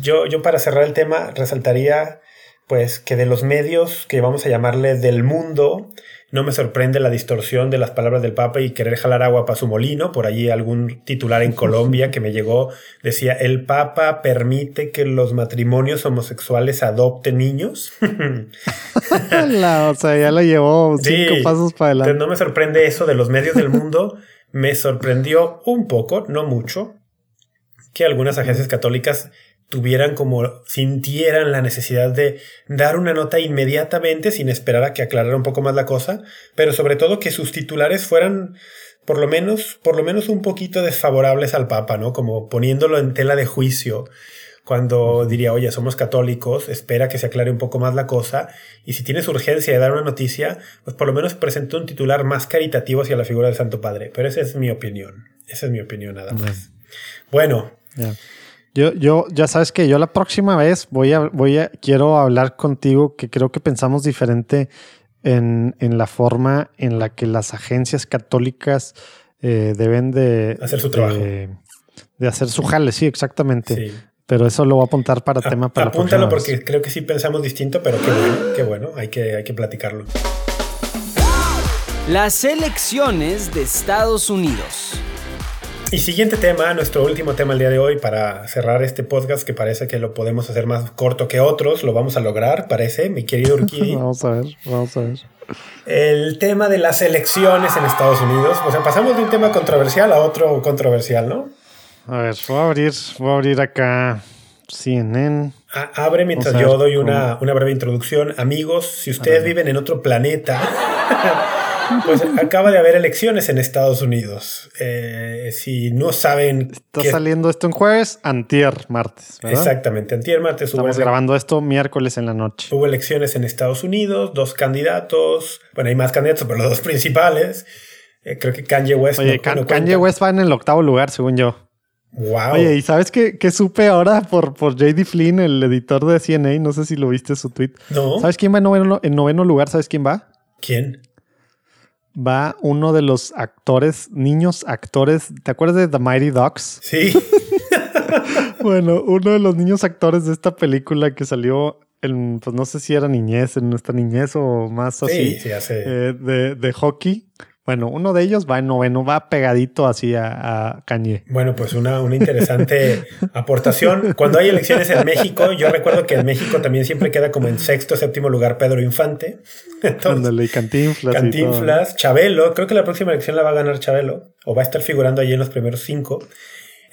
Yo para cerrar el tema resaltaría pues que de los medios, que vamos a llamarle del mundo, no me sorprende la distorsión de las palabras del Papa y querer jalar agua para su molino. Por allí algún titular en Colombia que me llegó decía, el Papa permite que los matrimonios homosexuales adopten niños. O sea, ya lo llevó 5 pasos para adelante. Entonces no me sorprende eso de los medios del mundo. Me sorprendió un poco, no mucho, que algunas agencias católicas tuvieran como, sintieran la necesidad de dar una nota inmediatamente sin esperar a que aclarara un poco más la cosa, pero sobre todo que sus titulares fueran por lo menos un poquito desfavorables al Papa, ¿no? Como poniéndolo en tela de juicio, cuando diría, oye, somos católicos, espera que se aclare un poco más la cosa, y si tienes urgencia de dar una noticia, pues por lo menos presenta un titular más caritativo hacia la figura del Santo Padre. Pero esa es mi opinión nada más. Bueno. Yeah. Yo, ya sabes que yo la próxima vez quiero hablar contigo, que creo que pensamos diferente en la forma en la que las agencias católicas deben de hacer su trabajo. De hacer su jale, sí, exactamente. Sí. Pero eso lo voy a apuntar para tema para la próxima vez. Apúntalo porque creo que sí pensamos distinto, pero qué bueno, hay que platicarlo. Las elecciones de Estados Unidos. Y siguiente tema, nuestro último tema el día de hoy para cerrar este podcast, que parece que lo podemos hacer más corto que otros. Lo vamos a lograr, parece, mi querido Urquidi. Vamos a ver. El tema de las elecciones en Estados Unidos. O sea, pasamos de un tema controversial a otro controversial, ¿no? A ver, voy a abrir acá CNN. Abre mientras yo doy una breve introducción. Amigos, si ustedes viven en otro planeta... Pues acaba de haber elecciones en Estados Unidos. Si no saben... Está saliendo esto en jueves, martes, ¿verdad? Exactamente, martes. Estamos grabando esto miércoles en la noche. Hubo elecciones en Estados Unidos, 2 candidatos. Bueno, hay más candidatos, pero los 2 principales. Creo que Kanye West... Oye, Kanye West va en el 8º lugar, según yo. Wow. Oye, ¿y sabes qué supe ahora por J.D. Flynn, el editor de CNN? No sé si lo viste su tweet. No. ¿Sabes quién va en 9º lugar? ¿Sabes quién va? ¿Quién? Va uno de los niños actores. ¿Te acuerdas de The Mighty Ducks? Sí. Bueno, uno de los niños actores de esta película que salió en, pues no sé si era nuestra niñez o más así. Sí. De hockey. Bueno, uno de ellos va en 9º, va pegadito así a Kanye. Bueno, pues una interesante aportación. Cuando hay elecciones en México, yo recuerdo que en México también siempre queda como en 6º, 7º lugar Pedro Infante. Entonces, Cantinflas, Chabelo. Creo que la próxima elección la va a ganar Chabelo o va a estar figurando allí en los primeros 5.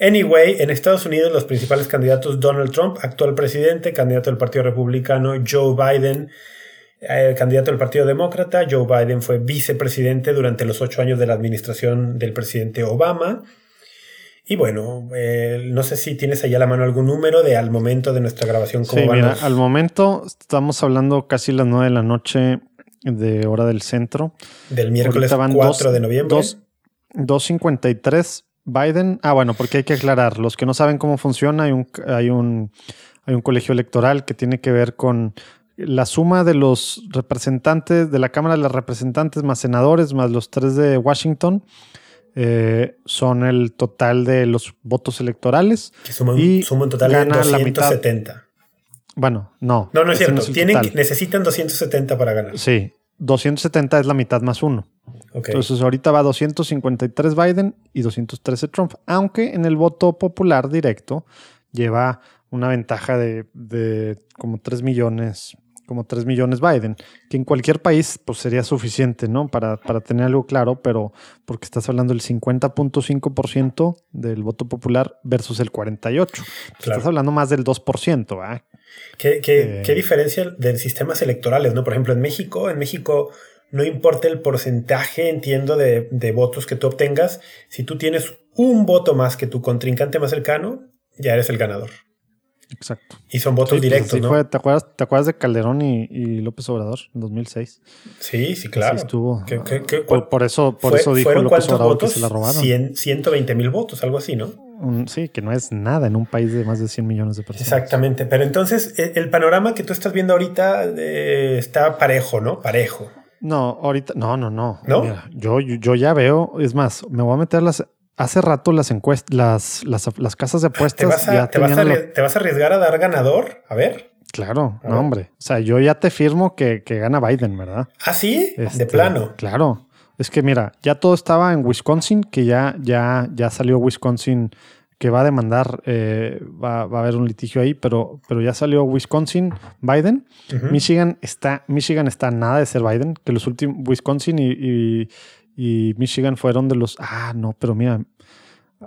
Anyway, en Estados Unidos los principales candidatos: Donald Trump, actual presidente, candidato del Partido Republicano; Joe Biden, el candidato del Partido Demócrata. Joe Biden fue vicepresidente durante los 8 años de la administración del presidente Obama. Y bueno, no sé si tienes allá a la mano algún número de al momento de nuestra grabación. ¿Cómo van? Mira, al momento estamos hablando casi las 9 de la noche de hora del centro. Del miércoles 4 de noviembre. 2:53 Biden. Ah, bueno, porque hay que aclarar. Los que no saben cómo funciona, hay un colegio electoral que tiene que ver con... la suma de los representantes de la Cámara de los Representantes más senadores más los 3 de Washington son el total de los votos electorales. Que suman un total de 270. Bueno, no es cierto. No es necesitan 270 para ganar. Sí, 270 es la mitad más 1. Okay. Entonces ahorita va 253 Biden y 213 Trump. Aunque en el voto popular directo lleva una ventaja de como 3 millones... como 3 millones Biden, que en cualquier país pues sería suficiente, ¿no? Para tener algo claro, pero porque estás hablando del 50.5% del voto popular versus el 48%. Claro. Estás hablando más del 2%, ¿verdad? ¿Qué diferencia de sistemas electorales, ¿no? Por ejemplo, en México no importa el porcentaje, entiendo, de votos que tú obtengas. Si tú tienes un voto más que tu contrincante más cercano, ya eres el ganador. Exacto. Y son votos directos, ¿no? Fue, ¿Te acuerdas de Calderón y López Obrador en 2006? Sí, claro. Así estuvo. Por eso dijo López Obrador que se la robaron. 120,000 votos, algo así, ¿no? Sí, que no es nada en un país de más de 100 millones de personas. Exactamente. Pero entonces, el panorama que tú estás viendo ahorita está parejo, ¿no? Parejo. No, ahorita... No. ¿No? Mira, yo ya veo... Es más, me voy a meter las... Hace rato las casas de apuestas... ¿Te vas a arriesgar a dar ganador? A ver. Claro, no, hombre. O sea, yo ya te firmo que gana Biden, ¿verdad? ¿Ah, sí? De plano. Claro. Es que mira, ya todo estaba en Wisconsin, que ya salió Wisconsin, que va a demandar, va a haber un litigio ahí, pero ya salió Wisconsin, Biden. Uh-huh. Michigan está nada de ser Biden, que los últimos, Wisconsin y Michigan fueron de los... Ah, no, pero mira...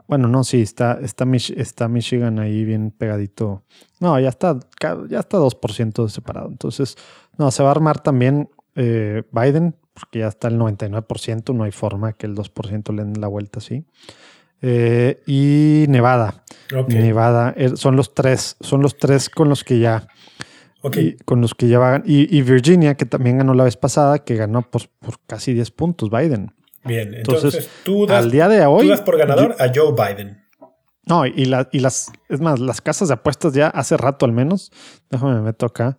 Bueno, no, sí, está Michigan ahí bien pegadito. No, ya está 2% separado. Entonces, no, se va a armar también Biden, porque ya está el 99%, no hay forma que el 2% le den la vuelta así. Y Nevada. Okay. Nevada, son los tres con los que ya... Okay. Con los que ya van. Y Virginia, que también ganó la vez pasada, que ganó por casi 10 puntos Biden. Bien, entonces tú das, al día de hoy, tú das por ganador a Joe Biden. No, es más, las casas de apuestas ya hace rato al menos, déjame me meto acá,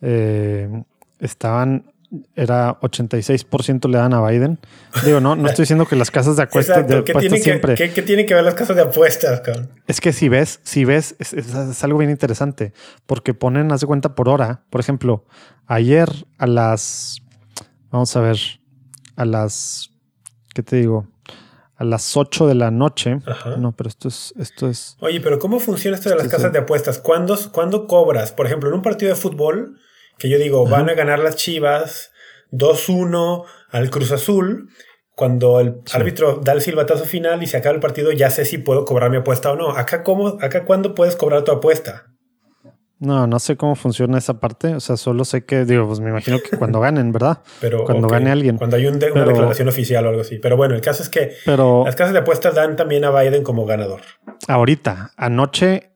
era 86% le dan a Biden. Digo, no estoy diciendo que las casas de apuestas, exacto, de apuestas que siempre... ¿Qué tiene que ver las casas de apuestas, cabrón? Es que si ves, es algo bien interesante, porque ponen, haz de cuenta, por hora. Por ejemplo, ayer a las 8 de la noche. Ajá. No, pero esto es... Oye, pero ¿cómo funciona esto de las casas de apuestas? ¿Cuándo cobras? Por ejemplo, en un partido de fútbol, que yo digo, ajá, van a ganar las Chivas 2-1 al Cruz Azul, cuando el árbitro da el silbatazo final y se acaba el partido, ya sé si puedo cobrar mi apuesta o no. ¿Acá cuándo puedes cobrar tu apuesta? No sé cómo funciona esa parte. O sea, solo sé que, digo, pues me imagino que cuando ganen, ¿verdad? Pero cuando gane alguien. Cuando hay una declaración oficial o algo así. Pero bueno, el caso es que las casas de apuestas dan también a Biden como ganador. Ahorita, anoche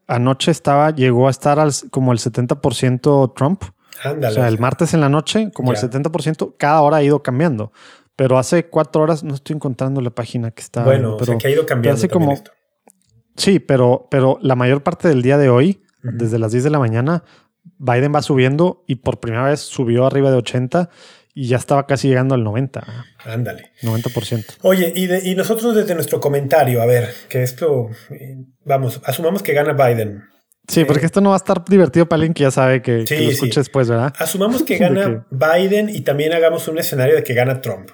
llegó a estar como el 70% Trump. Ándale. O sea, el martes en la noche, como el 70%, cada hora ha ido cambiando. Pero hace 4 horas, no estoy encontrando la página que está... Bueno, pero, o sea, que ha ido cambiando también como, esto. Sí, pero la mayor parte del día de hoy... Desde las 10 de la mañana, Biden va subiendo y por primera vez subió arriba de 80 y ya estaba casi llegando al 90. Ándale. 90%. Oye, y nosotros desde nuestro comentario, a ver, que esto, vamos, asumamos que gana Biden. Sí, porque esto no va a estar divertido para alguien que ya sabe que lo escuche después, ¿verdad? Asumamos que gana Biden y también hagamos un escenario de que gana Trump.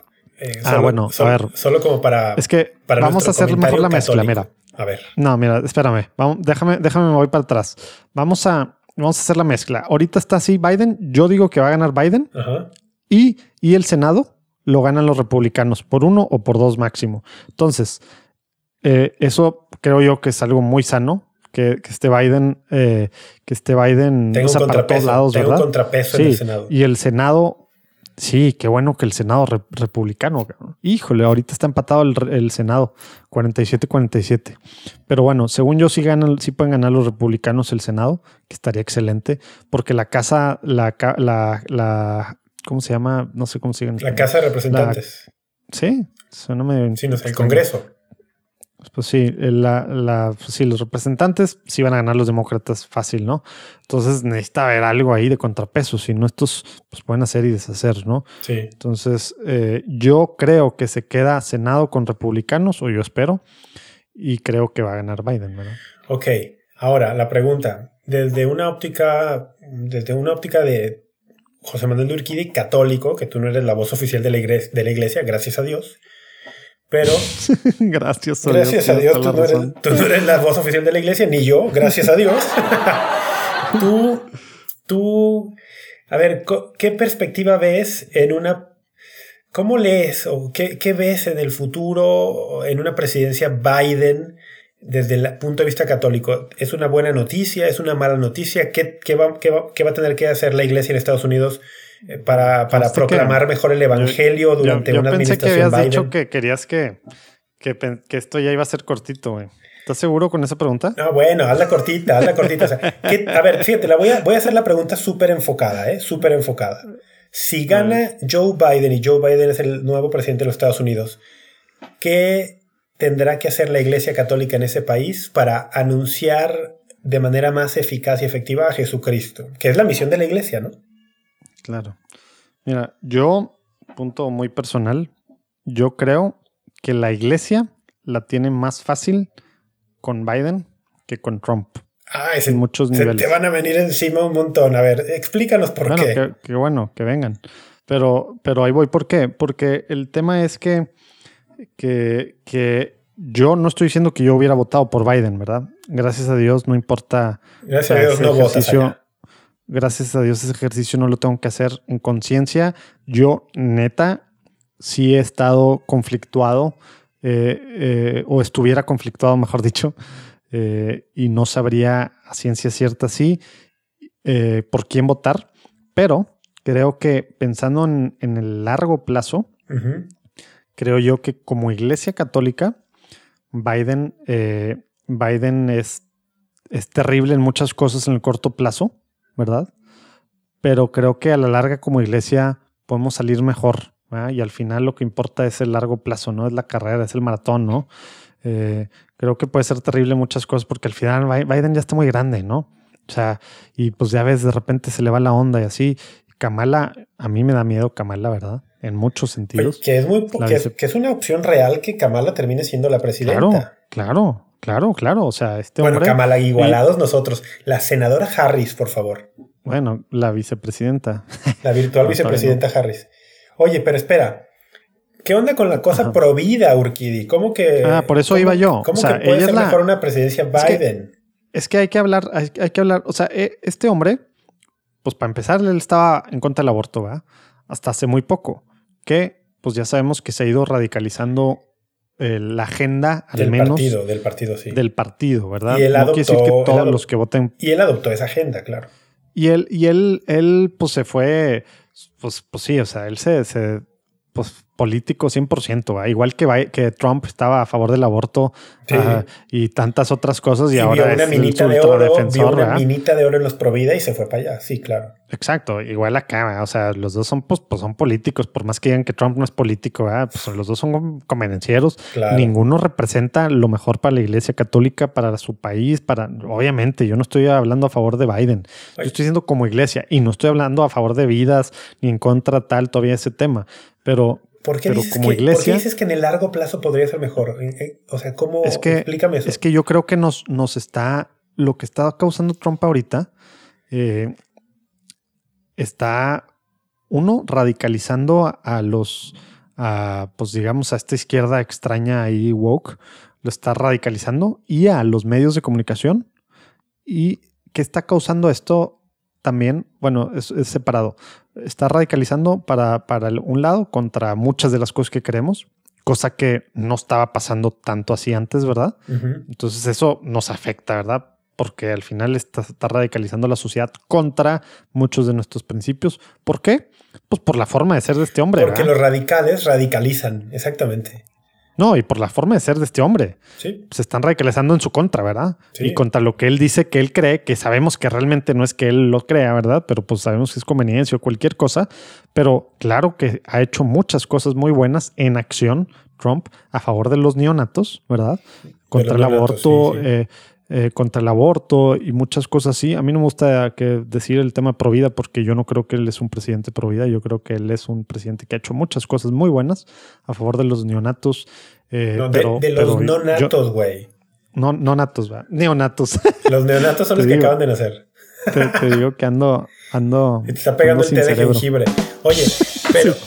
A ver. Solo como para... Es que para vamos a hacer mejor la mezcla, mira. A ver. No, mira, espérame. Déjame, me voy para atrás. Vamos a hacer la mezcla. Ahorita está así Biden. Yo digo que va a ganar Biden. Ajá. Y el Senado lo ganan los republicanos por 1 o por 2 máximo. Entonces, eso creo yo que es algo muy sano. Que esté Biden... tengo, o sea, para todos lados, ¿verdad? Tengo contrapeso en el Senado. Y el Senado... Sí, qué bueno que el Senado republicano. Híjole, ahorita está empatado el Senado, 47-47. Pero bueno, según yo sí pueden ganar los republicanos el Senado, que estaría excelente, porque la casa, ¿cómo se llama? No sé cómo se llama. La Casa de Representantes. Sí, suena medio... Sí, no sé, el Congreso. Pues sí, los representantes sí van a ganar los demócratas fácil, ¿no? Entonces necesita haber algo ahí de contrapeso, si no estos pues pueden hacer y deshacer, ¿no? Sí. Entonces yo creo que se queda Senado con republicanos, o yo espero, y creo que va a ganar Biden, ¿verdad? Ok, ahora la pregunta, desde una óptica de José Manuel de Urquidi, católico, que tú no eres la voz oficial de la iglesia, gracias a Dios. Pero gracias a Dios tú no eres la voz oficial de la iglesia, ni yo, gracias a Dios. tú, a ver, ¿qué perspectiva ves en una... ¿Cómo lees o qué ves en el futuro en una presidencia Biden desde el punto de vista católico? ¿Es una buena noticia? ¿Es una mala noticia? ¿Qué va a tener que hacer la iglesia en Estados Unidos para proclamar mejor el evangelio durante una administración Biden? Yo pensé que habías dicho que querías que esto ya iba a ser cortito, güey. ¿Estás seguro con esa pregunta? No, bueno, hazla cortita. O sea, a ver, fíjate, voy a hacer la pregunta súper enfocada, súper enfocada. Si gana Joe Biden y Joe Biden es el nuevo presidente de los Estados Unidos, ¿qué tendrá que hacer la Iglesia Católica en ese país para anunciar de manera más eficaz y efectiva a Jesucristo? Que es la misión de la Iglesia, ¿no? Claro. Mira, punto muy personal, yo creo que la iglesia la tiene más fácil con Biden que con Trump. en muchos niveles. Te van a venir encima un montón. A ver, explícanos por qué. Que bueno, que vengan. Pero ahí voy. ¿Por qué? Porque el tema es que yo no estoy diciendo que yo hubiera votado por Biden, ¿verdad? Gracias a Dios, no importa. Gracias a Dios no votas allá. Gracias a Dios ese ejercicio no lo tengo que hacer en conciencia. Yo, neta, sí he estado conflictuado o estuviera conflictuado, mejor dicho, y no sabría a ciencia cierta por quién votar. Pero creo que pensando en el largo plazo, uh-huh, creo yo que como Iglesia Católica, Biden es terrible en muchas cosas en el corto plazo, ¿verdad? Pero creo que a la larga como iglesia podemos salir mejor, ¿verdad? Y al final lo que importa es el largo plazo, ¿no? Es la carrera, es el maratón, ¿no? Creo que puede ser terrible muchas cosas porque al final Biden ya está muy grande, ¿no? O sea, y pues ya ves, de repente se le va la onda y así. Kamala, a mí me da miedo Kamala, ¿verdad? En muchos sentidos. Oye, que es una opción real que Kamala termine siendo la presidenta. Claro. O sea, hombre... Bueno, Kamala, igualados nosotros. La senadora Harris, por favor. Bueno, la vicepresidenta. La virtual vicepresidenta Harris. Oye, pero espera. ¿Qué onda con la cosa pro vida, Urquidi? ¿Cómo que...? Ah, por eso iba yo. ¿Cómo que puede ser mejor una presidencia Biden? Es que hay que hablar... O sea, este hombre, pues para empezar, él estaba en contra del aborto, ¿verdad? Hasta hace muy poco. Que, pues ya sabemos que se ha ido radicalizando... la agenda, al menos. Del partido, sí. Del partido, ¿verdad? Y él adoptó, no quiere decir que todos los que voten... Y él adoptó esa agenda, claro. Y él pues se fue... Pues sí, o sea, él se pues político 100%, ¿verdad? Igual que Trump estaba a favor del aborto, sí, y tantas otras cosas, y ahora es ultradefensor. Vio una minita de oro en los Provida y se fue para allá, sí, claro. Exacto, igual acá, ¿verdad? O sea, los dos son, pues son políticos, por más que digan que Trump no es político, ¿verdad? Pues los dos son convenencieros, claro. Ninguno representa lo mejor para la Iglesia Católica, para su país, obviamente, yo no estoy hablando a favor de Biden, yo estoy diciendo como iglesia, y no estoy hablando a favor de vidas, ni en contra tal, todavía ese tema, pero... ¿Por qué dices que en el largo plazo podría ser mejor? O sea, ¿cómo? Explícame eso. Es que yo creo que nos está... Lo que está causando Trump ahorita está, uno, radicalizando a los... pues digamos, a esta izquierda extraña ahí, woke. Lo está radicalizando. Y a los medios de comunicación. ¿Y qué está causando esto? También, bueno, es separado. Está radicalizando para un lado contra muchas de las cosas que queremos, cosa que no estaba pasando tanto así antes, ¿verdad? Uh-huh. Entonces eso nos afecta, ¿verdad? Porque al final está radicalizando la sociedad contra muchos de nuestros principios. ¿Por qué? Pues por la forma de ser de este hombre. Porque, ¿verdad?, los radicales radicalizan, exactamente. No, y por la forma de ser de este hombre. Sí. Se están radicalizando en su contra, ¿verdad? Sí. Y contra lo que él dice que él cree, que sabemos que realmente no es que él lo crea, ¿verdad? Pero pues sabemos que es conveniencia o cualquier cosa. Pero claro que ha hecho muchas cosas muy buenas en acción Trump a favor de los neonatos, ¿verdad? Contra el aborto, sí, sí. Contra el aborto y muchas cosas así. A mí no me gusta decir el tema pro vida porque yo no creo que él es un presidente pro vida. Yo creo que él es un presidente que ha hecho muchas cosas muy buenas a favor de los neonatos. Neonatos. Los neonatos son los que acaban de nacer. Te digo que ando. Te está pegando el té de jengibre. Oye,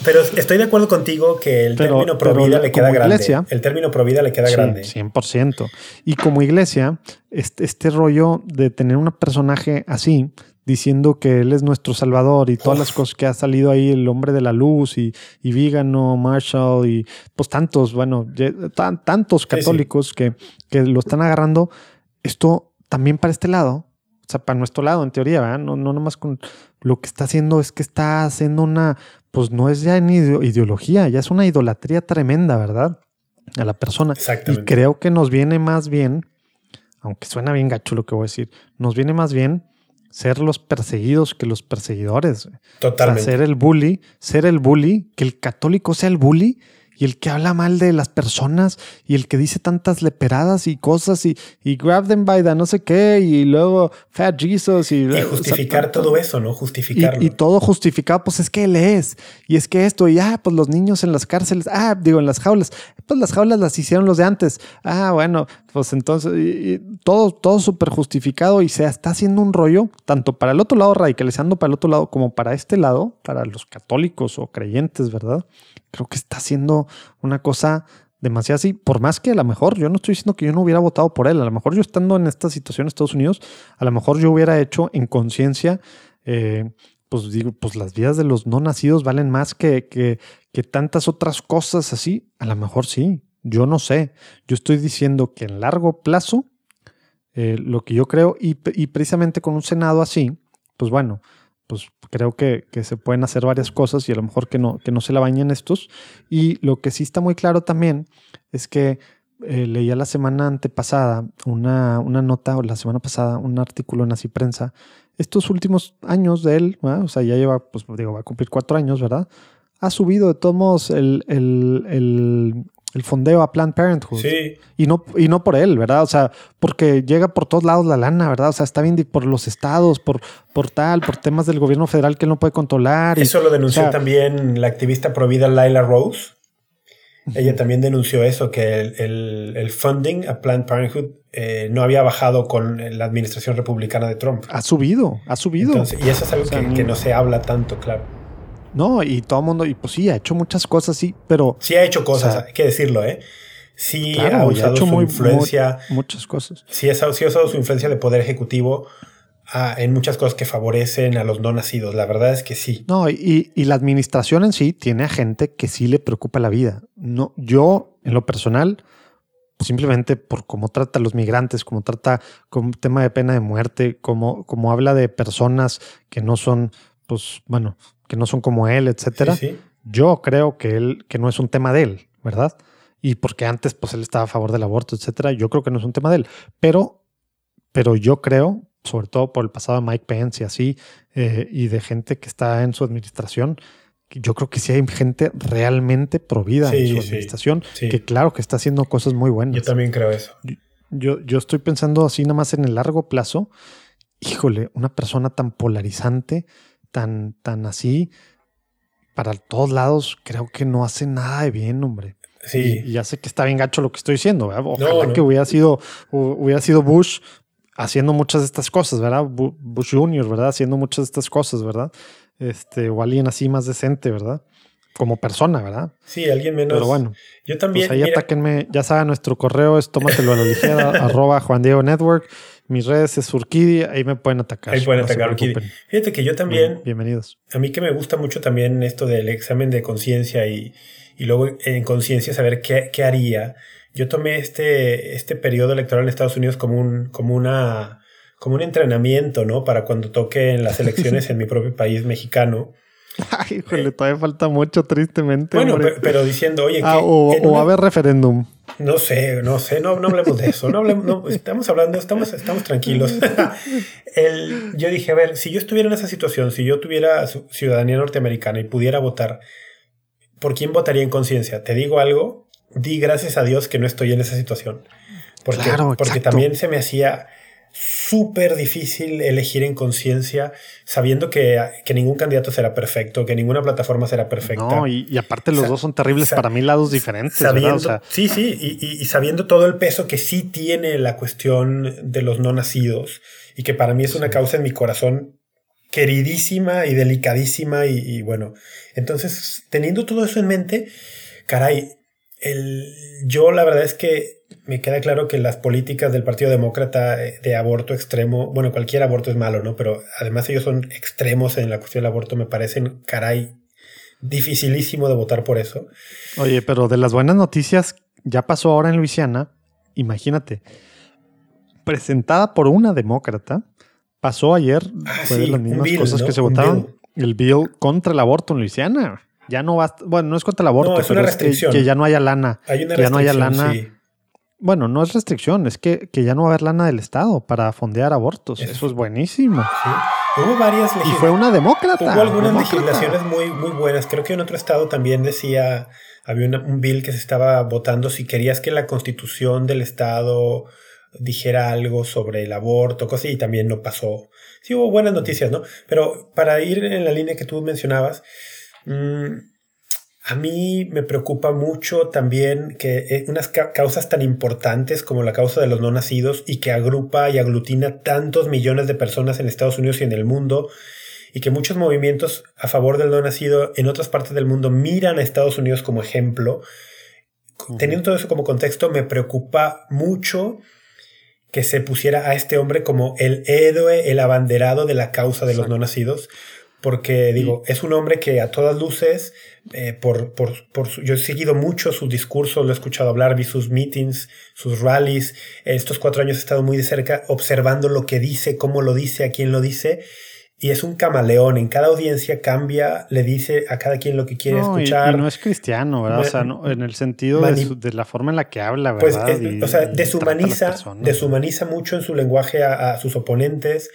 pero estoy de acuerdo contigo que el término pro vida le queda grande. Iglesia, el término pro vida le queda grande. 100%. Y como iglesia, este rollo de tener un personaje así, diciendo que él es nuestro salvador y todas las cosas que ha salido ahí, el hombre de la luz y Vígano, Marshall y pues tantos católicos, sí. Que lo están agarrando. Esto también para este lado. O sea, para nuestro lado, en teoría, ¿verdad? No nomás con... Lo que está haciendo es que está haciendo una... Pues no es ya ni ideología, ya es una idolatría tremenda, ¿verdad? A la persona. Exactamente. Y creo que nos viene más bien, aunque suena bien gacho lo que voy a decir, nos viene más bien ser los perseguidos que los perseguidores. Totalmente. O sea, ser el bully, que el católico sea el bully y el que habla mal de las personas y el que dice tantas leperadas y cosas y grab them by the no sé qué y luego fat Jesus y justificar, o sea, todo eso, ¿no? Justificarlo. Y todo justificado, pues es que él es. Y es que esto, y pues los niños en las cárceles, en las jaulas. pues las jaulas las hicieron los de antes. Ah, bueno, pues entonces todo súper justificado, y se está haciendo un rollo tanto para el otro lado, radicalizando para el otro lado, como para este lado, para los católicos o creyentes, ¿verdad? Creo que está haciendo una cosa demasiado así, por más que a lo mejor, yo no estoy diciendo que yo no hubiera votado por él, a lo mejor yo estando en esta situación en Estados Unidos, a lo mejor yo hubiera hecho en conciencia, pues digo, pues las vidas de los no nacidos valen más que tantas otras cosas así, a lo mejor sí, yo no sé, yo estoy diciendo que en largo plazo, lo que yo creo, y precisamente con un Senado así, pues bueno, pues creo que se pueden hacer varias cosas y a lo mejor que no se la bañen estos. Y lo que sí está muy claro también es que leía la semana antepasada una nota, o la semana pasada un artículo en Así Prensa. Estos últimos años de él, ¿verdad? O sea, ya lleva, pues digo, va a cumplir 4 años, ¿verdad? Ha subido de todos modos el fondeo a Planned Parenthood. Sí. Y no por él, ¿verdad? O sea, porque llega por todos lados la lana, ¿verdad? O sea, está bien por los estados, por temas del gobierno federal que él no puede controlar. Eso lo denunció, o sea, también la activista provida Lila Rose. Ella también denunció eso, que el funding a Planned Parenthood no había bajado con la administración republicana de Trump. Ha subido. Entonces, y eso es algo, o sea, que no se habla tanto, claro. No, y todo el mundo, y pues sí, ha hecho muchas cosas, sí, pero... Sí ha hecho cosas, o sea, hay que decirlo, ¿eh? Sí, claro, ha usado su influencia. Muchas cosas. Sí ha usado su influencia de poder ejecutivo en muchas cosas que favorecen a los no nacidos. La verdad es que sí. No, y la administración en sí tiene a gente que sí le preocupa la vida. No, yo, en lo personal, simplemente por cómo trata a los migrantes, cómo trata con tema de pena de muerte, cómo habla de personas que no son, pues, bueno... que no son como él, etcétera. Sí, sí. Yo creo que no es un tema de él, ¿verdad? Y porque antes pues él estaba a favor del aborto, etcétera. Yo creo que no es un tema de él. Pero yo creo, sobre todo por el pasado de Mike Pence y así, y de gente que está en su administración, yo creo que sí hay gente realmente provida en su administración, que claro que está haciendo cosas muy buenas. Yo también creo eso. Yo estoy pensando así nada más en el largo plazo. Híjole, una persona tan polarizante, tan así, para todos lados, creo que no hace nada de bien, hombre. Sí. Y ya sé que está bien gacho lo que estoy diciendo, ¿verdad? Ojalá que hubiera sido Bush haciendo muchas de estas cosas, ¿verdad? Bush Jr., ¿verdad? Haciendo muchas de estas cosas, ¿verdad? O alguien así más decente, ¿verdad? Como persona, ¿verdad? Sí, alguien menos. Pero bueno, yo también. Pues ahí mira, atáquenme. Ya saben, nuestro correo es tómatelo a la ligera @ Juan Diego Network. Mis redes es Urquidi. Ahí me pueden atacar. Ahí pueden atacar, Urquidi. Fíjate que yo también. Bienvenidos. A mí que me gusta mucho también esto del examen de conciencia y luego en conciencia saber qué haría. Yo tomé este periodo electoral en Estados Unidos como un entrenamiento, ¿no? Para cuando toque en las elecciones en mi propio país mexicano. Ay, híjole, todavía falta mucho, tristemente. Bueno, pero diciendo, oye... o haber referéndum. No sé, no hablemos de eso. No, estamos tranquilos. Yo dije, a ver, si yo estuviera en esa situación, si yo tuviera ciudadanía norteamericana y pudiera votar, ¿por quién votaría en conciencia? Te digo algo, di gracias a Dios que no estoy en esa situación. Porque también se me hacía... súper difícil elegir en conciencia sabiendo que ningún candidato será perfecto, que ninguna plataforma será perfecta. No, y aparte los dos son terribles para mil lados diferentes. Sabiendo, o sea, sí, y sabiendo todo el peso que sí tiene la cuestión de los no nacidos y que para mí es una causa en mi corazón queridísima y delicadísima y bueno. Entonces, teniendo todo eso en mente, caray, yo la verdad es que me queda claro que las políticas del Partido Demócrata de aborto extremo, bueno, cualquier aborto es malo, ¿no? Pero además ellos son extremos en la cuestión del aborto, me parecen, caray, dificilísimo de votar por eso. Oye, pero de las buenas noticias, ya pasó ahora en Luisiana, imagínate, presentada por una demócrata, pasó ayer, fue de las mismas cosas, ¿no? Que se votaron, el bill contra el aborto en Luisiana. Ya no basta, bueno, no es contra el aborto, no, es pero una restricción. Es que ya no haya lana. Hay una restricción, ya no haya lana. Sí. Bueno, no es restricción, es que ya no va a haber lana del Estado para fondear abortos. Eso es buenísimo. Sí. Hubo varias legislaciones. Y fue una demócrata. Hubo algunas legislaciones muy, muy buenas. Creo que en otro estado también decía, había un bill que se estaba votando si querías que la constitución del Estado dijera algo sobre el aborto, cosas, y también no pasó. Sí, hubo buenas noticias, ¿no? Pero para ir en la línea que tú mencionabas, A mí me preocupa mucho también que unas causas tan importantes como la causa de los no nacidos y que agrupa y aglutina tantos millones de personas en Estados Unidos y en el mundo, y que muchos movimientos a favor del no nacido en otras partes del mundo miran a Estados Unidos como ejemplo. Teniendo todo eso como contexto, me preocupa mucho que se pusiera a este hombre como el héroe, el abanderado de la causa de los no nacidos. Porque, digo, es un hombre que a todas luces, yo he seguido mucho sus discursos, lo he escuchado hablar, vi sus meetings, sus rallies. Estos 4 años he estado muy de cerca observando lo que dice, cómo lo dice, a quién lo dice. Y es un camaleón. En cada audiencia cambia, le dice a cada quien lo que quiere escuchar. Y no es cristiano, ¿verdad? O sea, no, en el sentido de la forma en la que habla, ¿verdad? Pues, o sea, deshumaniza mucho en su lenguaje a sus oponentes.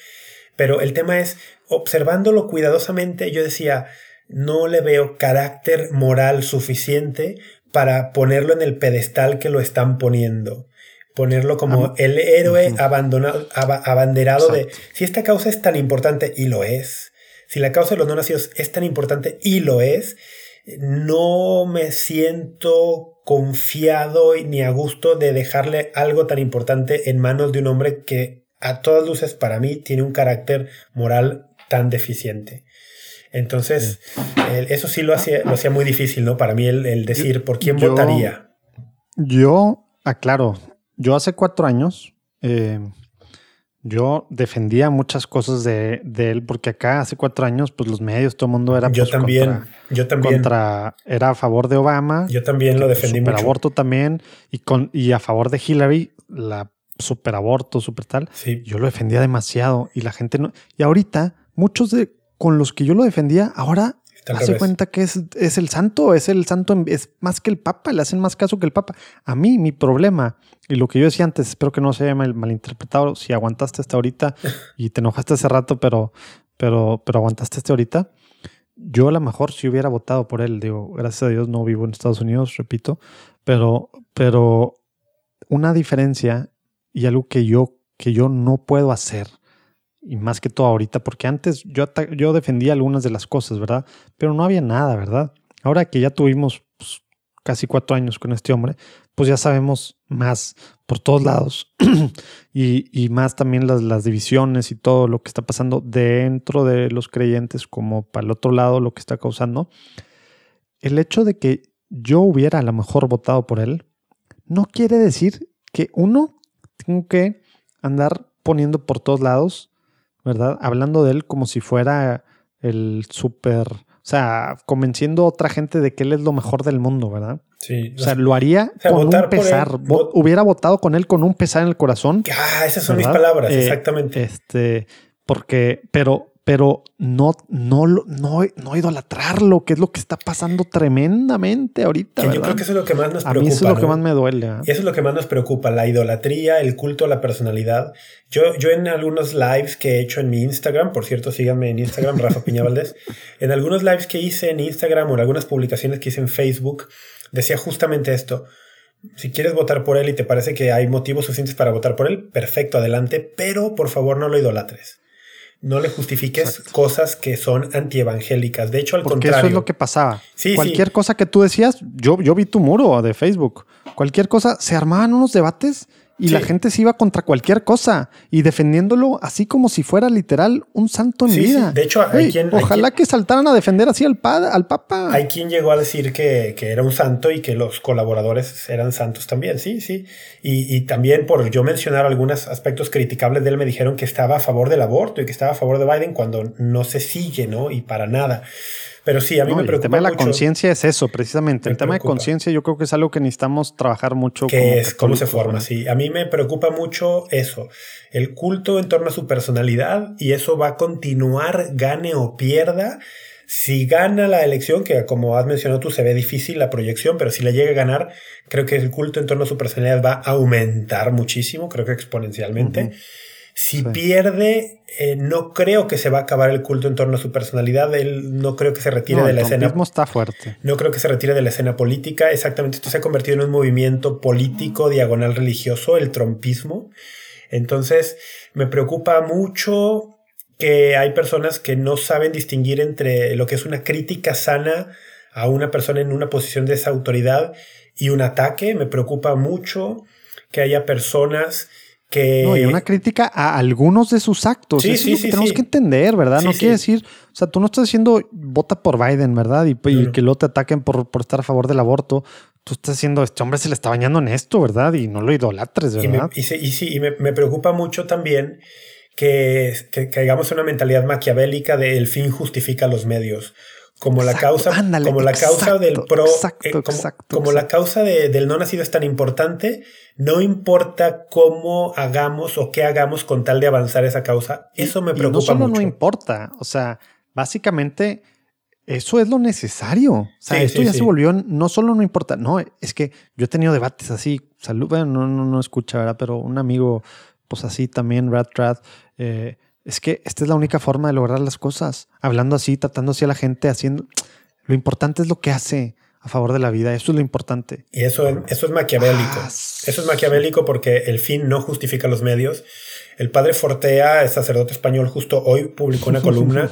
Pero el tema es, observándolo cuidadosamente, yo decía, no le veo carácter moral suficiente para ponerlo en el pedestal que lo están poniendo. Ponerlo como el héroe abanderado de... Si esta causa es tan importante, y lo es. Si la causa de los no nacidos es tan importante, y lo es. No me siento confiado ni a gusto de dejarle algo tan importante en manos de un hombre que... a todas luces, para mí, tiene un carácter moral tan deficiente. Entonces, eso sí lo hacía muy difícil, ¿no? Para mí, el decir por quién votaría. Yo, aclaro, yo hace 4 años, yo defendía muchas cosas de él, porque acá hace 4 años, pues los medios, todo el mundo era... Yo también. Era a favor de Obama. Yo también lo defendí mucho. Superaborto también. Y a favor de Hillary, la... superaborto, super tal. Sí. Yo lo defendía demasiado y la gente no. Y ahorita, muchos de con los que yo lo defendía, ahora hace cuenta que es el santo, es más que el Papa, le hacen más caso que el Papa. A mí, mi problema, y lo que yo decía antes, espero que no se haya malinterpretado, si aguantaste hasta ahorita y te enojaste hace rato, pero aguantaste hasta ahorita. Yo a lo mejor si hubiera votado por él, digo, gracias a Dios no vivo en Estados Unidos, repito, pero una diferencia. Y algo que yo no puedo hacer, y más que todo ahorita, porque antes yo defendía algunas de las cosas, ¿verdad? Pero no había nada, ¿verdad? Ahora que ya tuvimos pues, casi 4 años con este hombre, pues ya sabemos más por todos lados y más también las divisiones y todo lo que está pasando dentro de los creyentes, como para el otro lado lo que está causando. El hecho de que yo hubiera a lo mejor votado por él no quiere decir que uno... tengo que andar poniendo por todos lados, ¿verdad? Hablando de él como si fuera el súper... O sea, convenciendo a otra gente de que él es lo mejor del mundo, ¿verdad? Sí. O sea, lo haría con un pesar. Hubiera votado con él con un pesar en el corazón. Ah, esas son mis palabras, exactamente. Porque... Pero no idolatrarlo, que es lo que está pasando tremendamente ahorita. Que yo creo que eso es lo que más nos preocupa. A mí eso es lo que más me duele. Y eso es lo que más nos preocupa, la idolatría, el culto a la personalidad. Yo en algunos lives que he hecho en mi Instagram, por cierto, síganme en Instagram, Rafa Piña Valdés, en algunos lives que hice en Instagram o en algunas publicaciones que hice en Facebook, decía justamente esto. Si quieres votar por él y te parece que hay motivos suficientes para votar por él, perfecto, adelante, pero por favor no lo idolatres. No le justifiques cosas que son antievangélicas. De hecho, al contrario. Porque eso es lo que pasaba. Sí, cualquier cosa que tú decías, yo vi tu muro de Facebook. Cualquier cosa, se armaban unos debates y la gente se iba contra cualquier cosa y defendiéndolo así como si fuera literal un santo en vida. Sí. De hecho, ojalá que saltaran a defender así al Papa. Hay quien llegó a decir que era un santo y que los colaboradores eran santos también. Sí. Y también por yo mencionar algunos aspectos criticables de él, me dijeron que estaba a favor del aborto y que estaba a favor de Biden cuando no se sigue, ¿no? Y para nada. Pero sí, a mí me preocupa. El tema de la conciencia es eso, precisamente. El tema de conciencia yo creo que es algo que necesitamos trabajar mucho. ¿Qué es? ¿Cómo se forma? Sí, a mí me preocupa mucho eso. El culto en torno a su personalidad, y eso va a continuar, gane o pierda. Si gana la elección, que como has mencionado tú, se ve difícil la proyección, pero si le llega a ganar, creo que el culto en torno a su personalidad va a aumentar muchísimo, creo que exponencialmente. Uh-huh. Si pierde, no creo que se va a acabar el culto en torno a su personalidad. Él no creo que se retire de la escena. El está fuerte. No creo que se retire de la escena política. Exactamente. Esto se ha convertido en un movimiento político diagonal religioso, el trumpismo. Entonces, me preocupa mucho que hay personas que no saben distinguir entre lo que es una crítica sana a una persona en una posición de esa autoridad y un ataque. Me preocupa mucho que haya personas que... No, y una crítica a algunos de sus actos. Sí, eso sí, es lo que tenemos que entender, ¿verdad? Quiere decir... O sea, tú no estás diciendo vota por Biden, ¿verdad? Y, y que luego te ataquen por estar a favor del aborto. Tú estás diciendo, este hombre se le está bañando en esto, ¿verdad? Y no lo idolatres, ¿verdad? Y me preocupa mucho también que caigamos en una mentalidad maquiavélica de el fin justifica los medios. Como exacto, la causa, ándale, como la exacto, causa del pro, exacto, como la causa del no nacido es tan importante, no importa cómo hagamos o qué hagamos con tal de avanzar esa causa. Eso me preocupa mucho. No solo mucho. No importa, o sea, básicamente eso es lo necesario. O sea, se volvió no solo no importa, no, es que yo he tenido debates así, salud, bueno, no escucha, ¿verdad? Pero un amigo, pues así también, Rad, es que esta es la única forma de lograr las cosas. Hablando así, tratando así a la gente, haciendo... Lo importante es lo que hace a favor de la vida. Eso es lo importante. Y eso es maquiavélico. Eso es maquiavélico porque el fin no justifica los medios. El padre Fortea, el sacerdote español, justo hoy publicó una columna.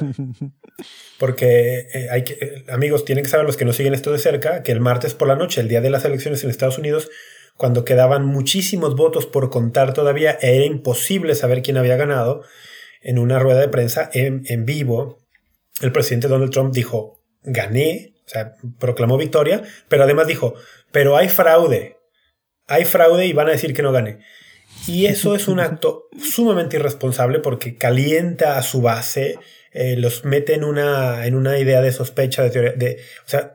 Porque hay que, amigos, tienen que saber los que no siguen esto de cerca, que el martes por la noche, el día de las elecciones en Estados Unidos, cuando quedaban muchísimos votos por contar todavía, era imposible saber quién había ganado. En una rueda de prensa en vivo, el presidente Donald Trump dijo, gané, o sea, proclamó victoria, pero además dijo, pero hay fraude y van a decir que no gané. Y eso es un acto sumamente irresponsable porque calienta a su base, los mete en una idea de sospecha, de teoría, o sea,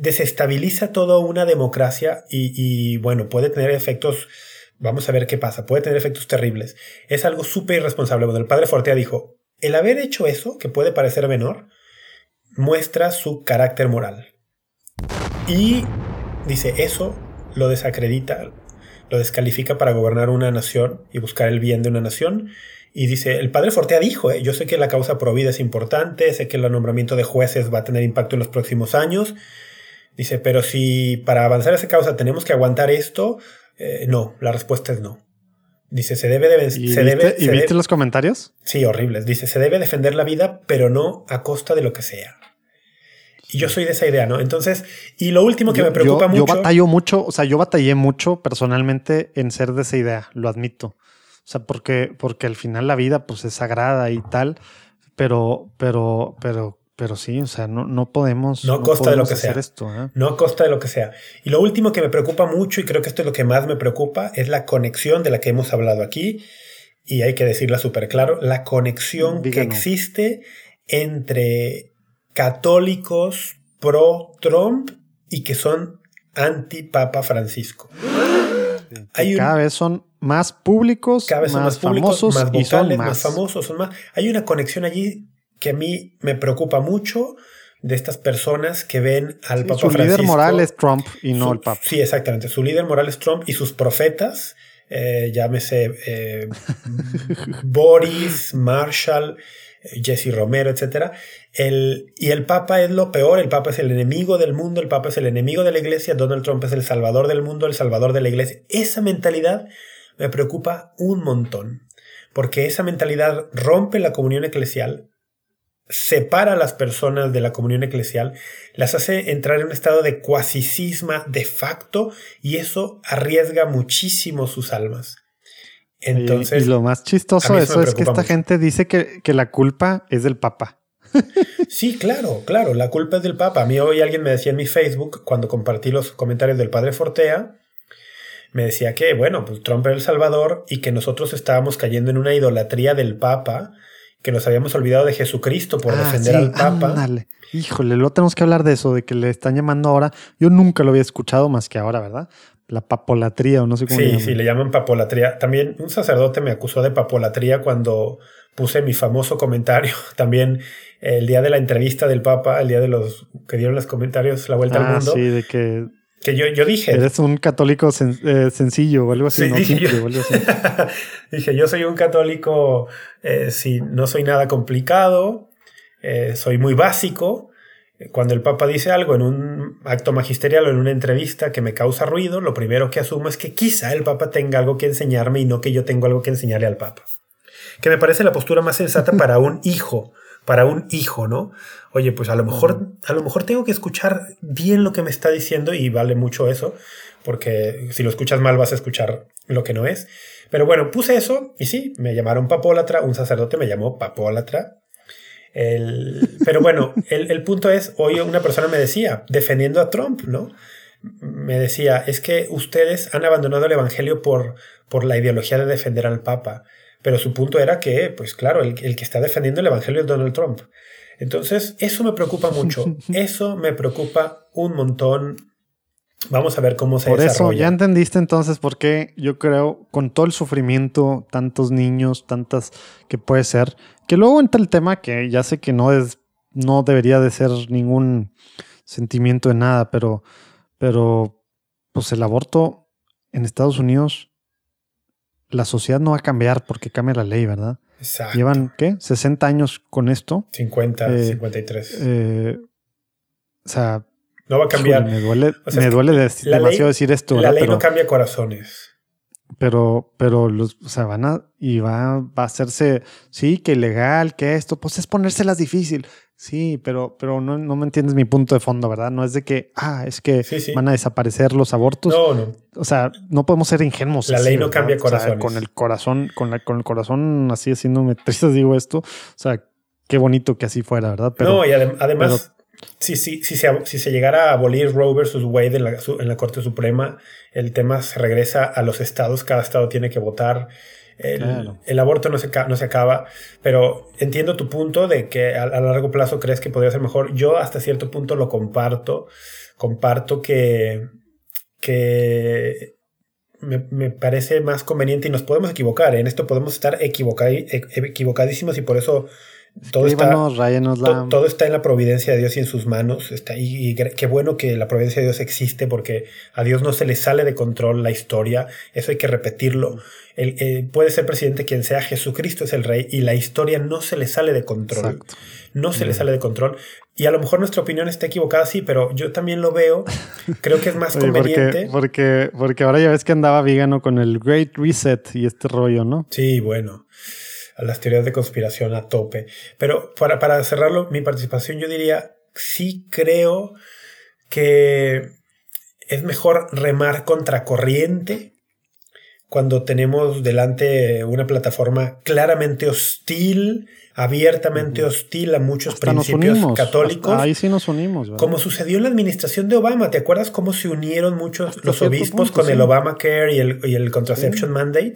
desestabiliza toda una democracia y bueno, puede tener efectos. Vamos a ver qué pasa. Puede tener efectos terribles. Es algo súper irresponsable. Cuando el padre Fortea dijo, el haber hecho eso, que puede parecer menor, muestra su carácter moral. Y dice, eso lo desacredita, lo descalifica para gobernar una nación y buscar el bien de una nación. Y dice, el padre Fortea dijo, yo sé que la causa pro vida es importante, sé que el nombramiento de jueces va a tener impacto en los próximos años. Dice, pero si para avanzar esa causa tenemos que aguantar esto... no, la respuesta es no. Dice, se debe defender. ¿Viste los comentarios? Sí, horribles. Dice, se debe defender la vida, pero no a costa de lo que sea. Y yo soy de esa idea, ¿no? Entonces, y lo último que me preocupa mucho. Yo batallé mucho personalmente en ser de esa idea, lo admito. O sea, porque al final la vida pues es sagrada y tal, pero sí, o sea, no podemos hacer esto. No costa de lo que sea. Y lo último que me preocupa mucho, y creo que esto es lo que más me preocupa, es la conexión de la que hemos hablado aquí, y hay que decirla súper claro, la conexión que existe entre católicos pro-Trump y que son anti-Papa Francisco. Cada vez son más públicos, famosos, más vocales, y son más famosos. Hay una conexión allí que a mí me preocupa mucho de estas personas que ven al Papa Francisco. Su líder moral es Trump y no el Papa. Sí, exactamente. Su líder moral es Trump y sus profetas, llámese Boris, Marshall, Jesse Romero, etc. Y el Papa es lo peor. El Papa es el enemigo del mundo. El Papa es el enemigo de la Iglesia. Donald Trump es el salvador del mundo, el salvador de la Iglesia. Esa mentalidad me preocupa un montón porque esa mentalidad rompe la comunión eclesial, separa a las personas de la comunión eclesial, las hace entrar en un estado de cuasi cisma de facto y eso arriesga muchísimo sus almas. Entonces, y lo más chistoso de eso es que esta gente dice que la culpa es del Papa. Sí, claro, la culpa es del Papa. A mí hoy alguien me decía en mi Facebook, cuando compartí los comentarios del padre Fortea, me decía que, bueno, pues Trump era el salvador y que nosotros estábamos cayendo en una idolatría del Papa, que nos habíamos olvidado de Jesucristo por defender al Papa. Ándale. Híjole, luego tenemos que hablar de eso, de que le están llamando ahora. Yo nunca lo había escuchado más que ahora, ¿verdad? La papolatría o no sé cómo. Sí, le llaman papolatría. También un sacerdote me acusó de papolatría cuando puse mi famoso comentario. También el día de la entrevista del Papa, el día de los que dieron los comentarios la vuelta al mundo. Sí, de que... Que yo dije... Eres un católico sencillo o algo así. Sí, no, dije, simple, yo, así. Dije, yo soy un católico, no soy nada complicado, soy muy básico. Cuando el Papa dice algo en un acto magisterial o en una entrevista que me causa ruido, lo primero que asumo es que quizá el Papa tenga algo que enseñarme y no que yo tengo algo que enseñarle al Papa. Que me parece la postura más sensata para un hijo para un hijo, ¿no? Oye, pues a lo mejor tengo que escuchar bien lo que me está diciendo, y vale mucho eso, porque si lo escuchas mal vas a escuchar lo que no es. Pero bueno, puse eso y sí, me llamaron papólatra, un sacerdote me llamó papólatra. Pero bueno, el punto es, hoy una persona me decía, defendiendo a Trump, ¿no? Me decía, es que ustedes han abandonado el evangelio por la ideología de defender al Papa. Pero su punto era que, pues claro, el que está defendiendo el evangelio es Donald Trump. Entonces, eso me preocupa mucho. Eso me preocupa un montón. Vamos a ver cómo se desarrolla. Por eso, ya entendiste entonces por qué yo creo, con todo el sufrimiento, tantos niños, tantas que puede ser, que luego entra el tema que ya sé que no debería de ser ningún sentimiento de nada, pero pues el aborto en Estados Unidos, la sociedad no va a cambiar porque cambia la ley, ¿verdad? Exacto. Llevan, ¿qué? 60 años con esto. 53. O sea, no va a cambiar. Joder, me duele demasiado decir esto. La ley no cambia corazones. Pero o sea, va a hacerse, sí, que ilegal, que esto, pues es ponérselas difícil. Sí, pero no me entiendes mi punto de fondo, ¿verdad? No es de que, es que van a desaparecer los abortos. No. O sea, no podemos ser ingenuos. La ley no cambia corazones. O sea, con el corazón así haciéndome triste digo esto. O sea, qué bonito que así fuera, ¿verdad? Pero, no, y además... Pero, Si se llegara a abolir Roe versus Wade en la Corte Suprema, el tema se regresa a los estados. Cada estado tiene que votar. El aborto no se acaba. Pero entiendo tu punto de que a largo plazo crees que podría ser mejor. Yo hasta cierto punto lo comparto. Comparto que me parece más conveniente, y nos podemos equivocar. En esto podemos estar equivocadísimos, y por eso... Todo está en la providencia de Dios y en sus manos. Y qué bueno que la providencia de Dios existe, porque a Dios no se le sale de control la historia. Eso hay que repetirlo. Puede ser presidente quien sea, Jesucristo es el rey y la historia no se le sale de control. Exacto. No se le sale de control. Y a lo mejor nuestra opinión está equivocada, sí, pero yo también lo veo. Creo que es más conveniente. Porque ahora ya ves que andaba vegano con el Great Reset y este rollo, ¿no? Sí, bueno. A las teorías de conspiración a tope. Pero para cerrarlo, mi participación, yo diría, sí creo que es mejor remar contracorriente cuando tenemos delante una plataforma claramente hostil, abiertamente hostil a muchos principios católicos. Ahí sí nos unimos. ¿Verdad? Como sucedió en la administración de Obama. ¿Te acuerdas cómo se unieron muchos los obispos con el Obamacare y el Contraception Mandate?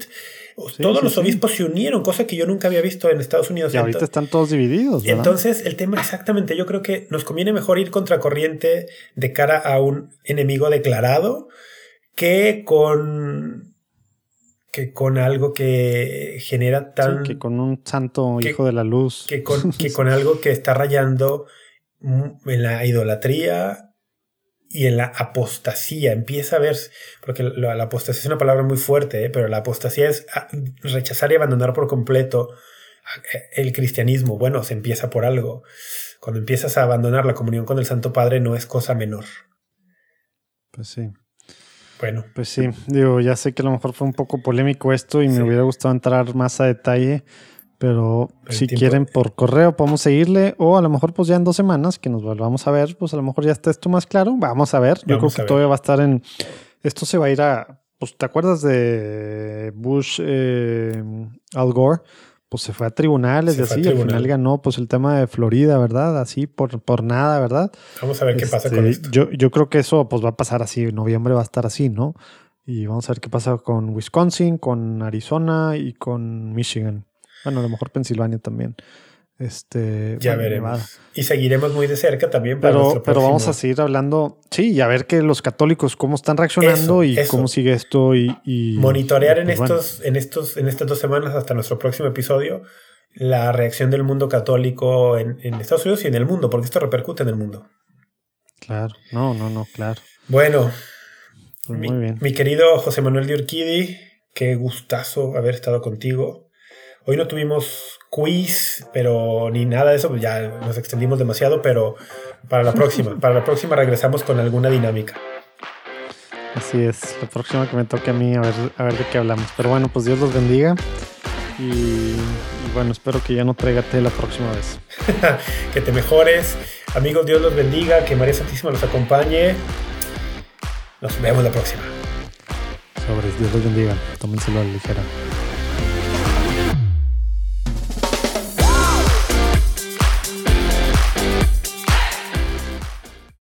Todos los obispos se unieron, cosa que yo nunca había visto en Estados Unidos. Y ahorita están todos divididos, ¿verdad? Entonces, el tema exactamente, yo creo que nos conviene mejor ir contracorriente de cara a un enemigo declarado que con algo que genera tan... Sí, que con un santo hijo de la luz. Que con algo que está rayando en la idolatría y en la apostasía. Empieza a ver, porque la apostasía es una palabra muy fuerte, pero la apostasía es rechazar y abandonar por completo el cristianismo. Bueno, se empieza por algo. Cuando empiezas a abandonar la comunión con el Santo Padre no es cosa menor. Pues sí. Bueno. Pues sí, digo, ya sé que a lo mejor fue un poco polémico esto y me hubiera gustado entrar más a detalle, pero si quieren por correo podemos seguirle, o a lo mejor pues ya en 2 semanas que nos volvamos a ver, pues a lo mejor ya está esto más claro. Vamos a ver. Yo creo que todavía va a estar en... Esto se va a ir a... Pues, ¿te acuerdas de Bush, Al Gore? Pues se fue a tribunales y así. Al final ganó pues el tema de Florida, ¿verdad? Así por nada, ¿verdad? Vamos a ver qué pasa con esto. Yo creo que eso pues va a pasar así. En noviembre va a estar así, ¿no? Y vamos a ver qué pasa con Wisconsin, con Arizona y con Michigan. Bueno, a lo mejor Pensilvania también. Ya veremos. Nevada. Y seguiremos muy de cerca también para nuestro próximo. Pero vamos a seguir hablando, sí, y a ver que los católicos cómo están reaccionando y cómo sigue esto. Y monitorear en estas 2 semanas hasta nuestro próximo episodio la reacción del mundo católico en Estados Unidos y en el mundo, porque esto repercute en el mundo. Claro, no, claro. Bueno, pues mi querido José Manuel de Urquidi, qué gustazo haber estado contigo. Hoy no tuvimos quiz, pero ni nada de eso, ya nos extendimos demasiado, pero para la próxima regresamos con alguna dinámica. Así es, la próxima que me toque a mí, a ver de qué hablamos. Pero bueno, pues Dios los bendiga Y bueno, espero que ya no traiga té la próxima vez. Que te mejores. Amigos, Dios los bendiga, que María Santísima los acompañe. Nos vemos la próxima. Sobre, Dios los bendiga. Tómenselo a la ligera.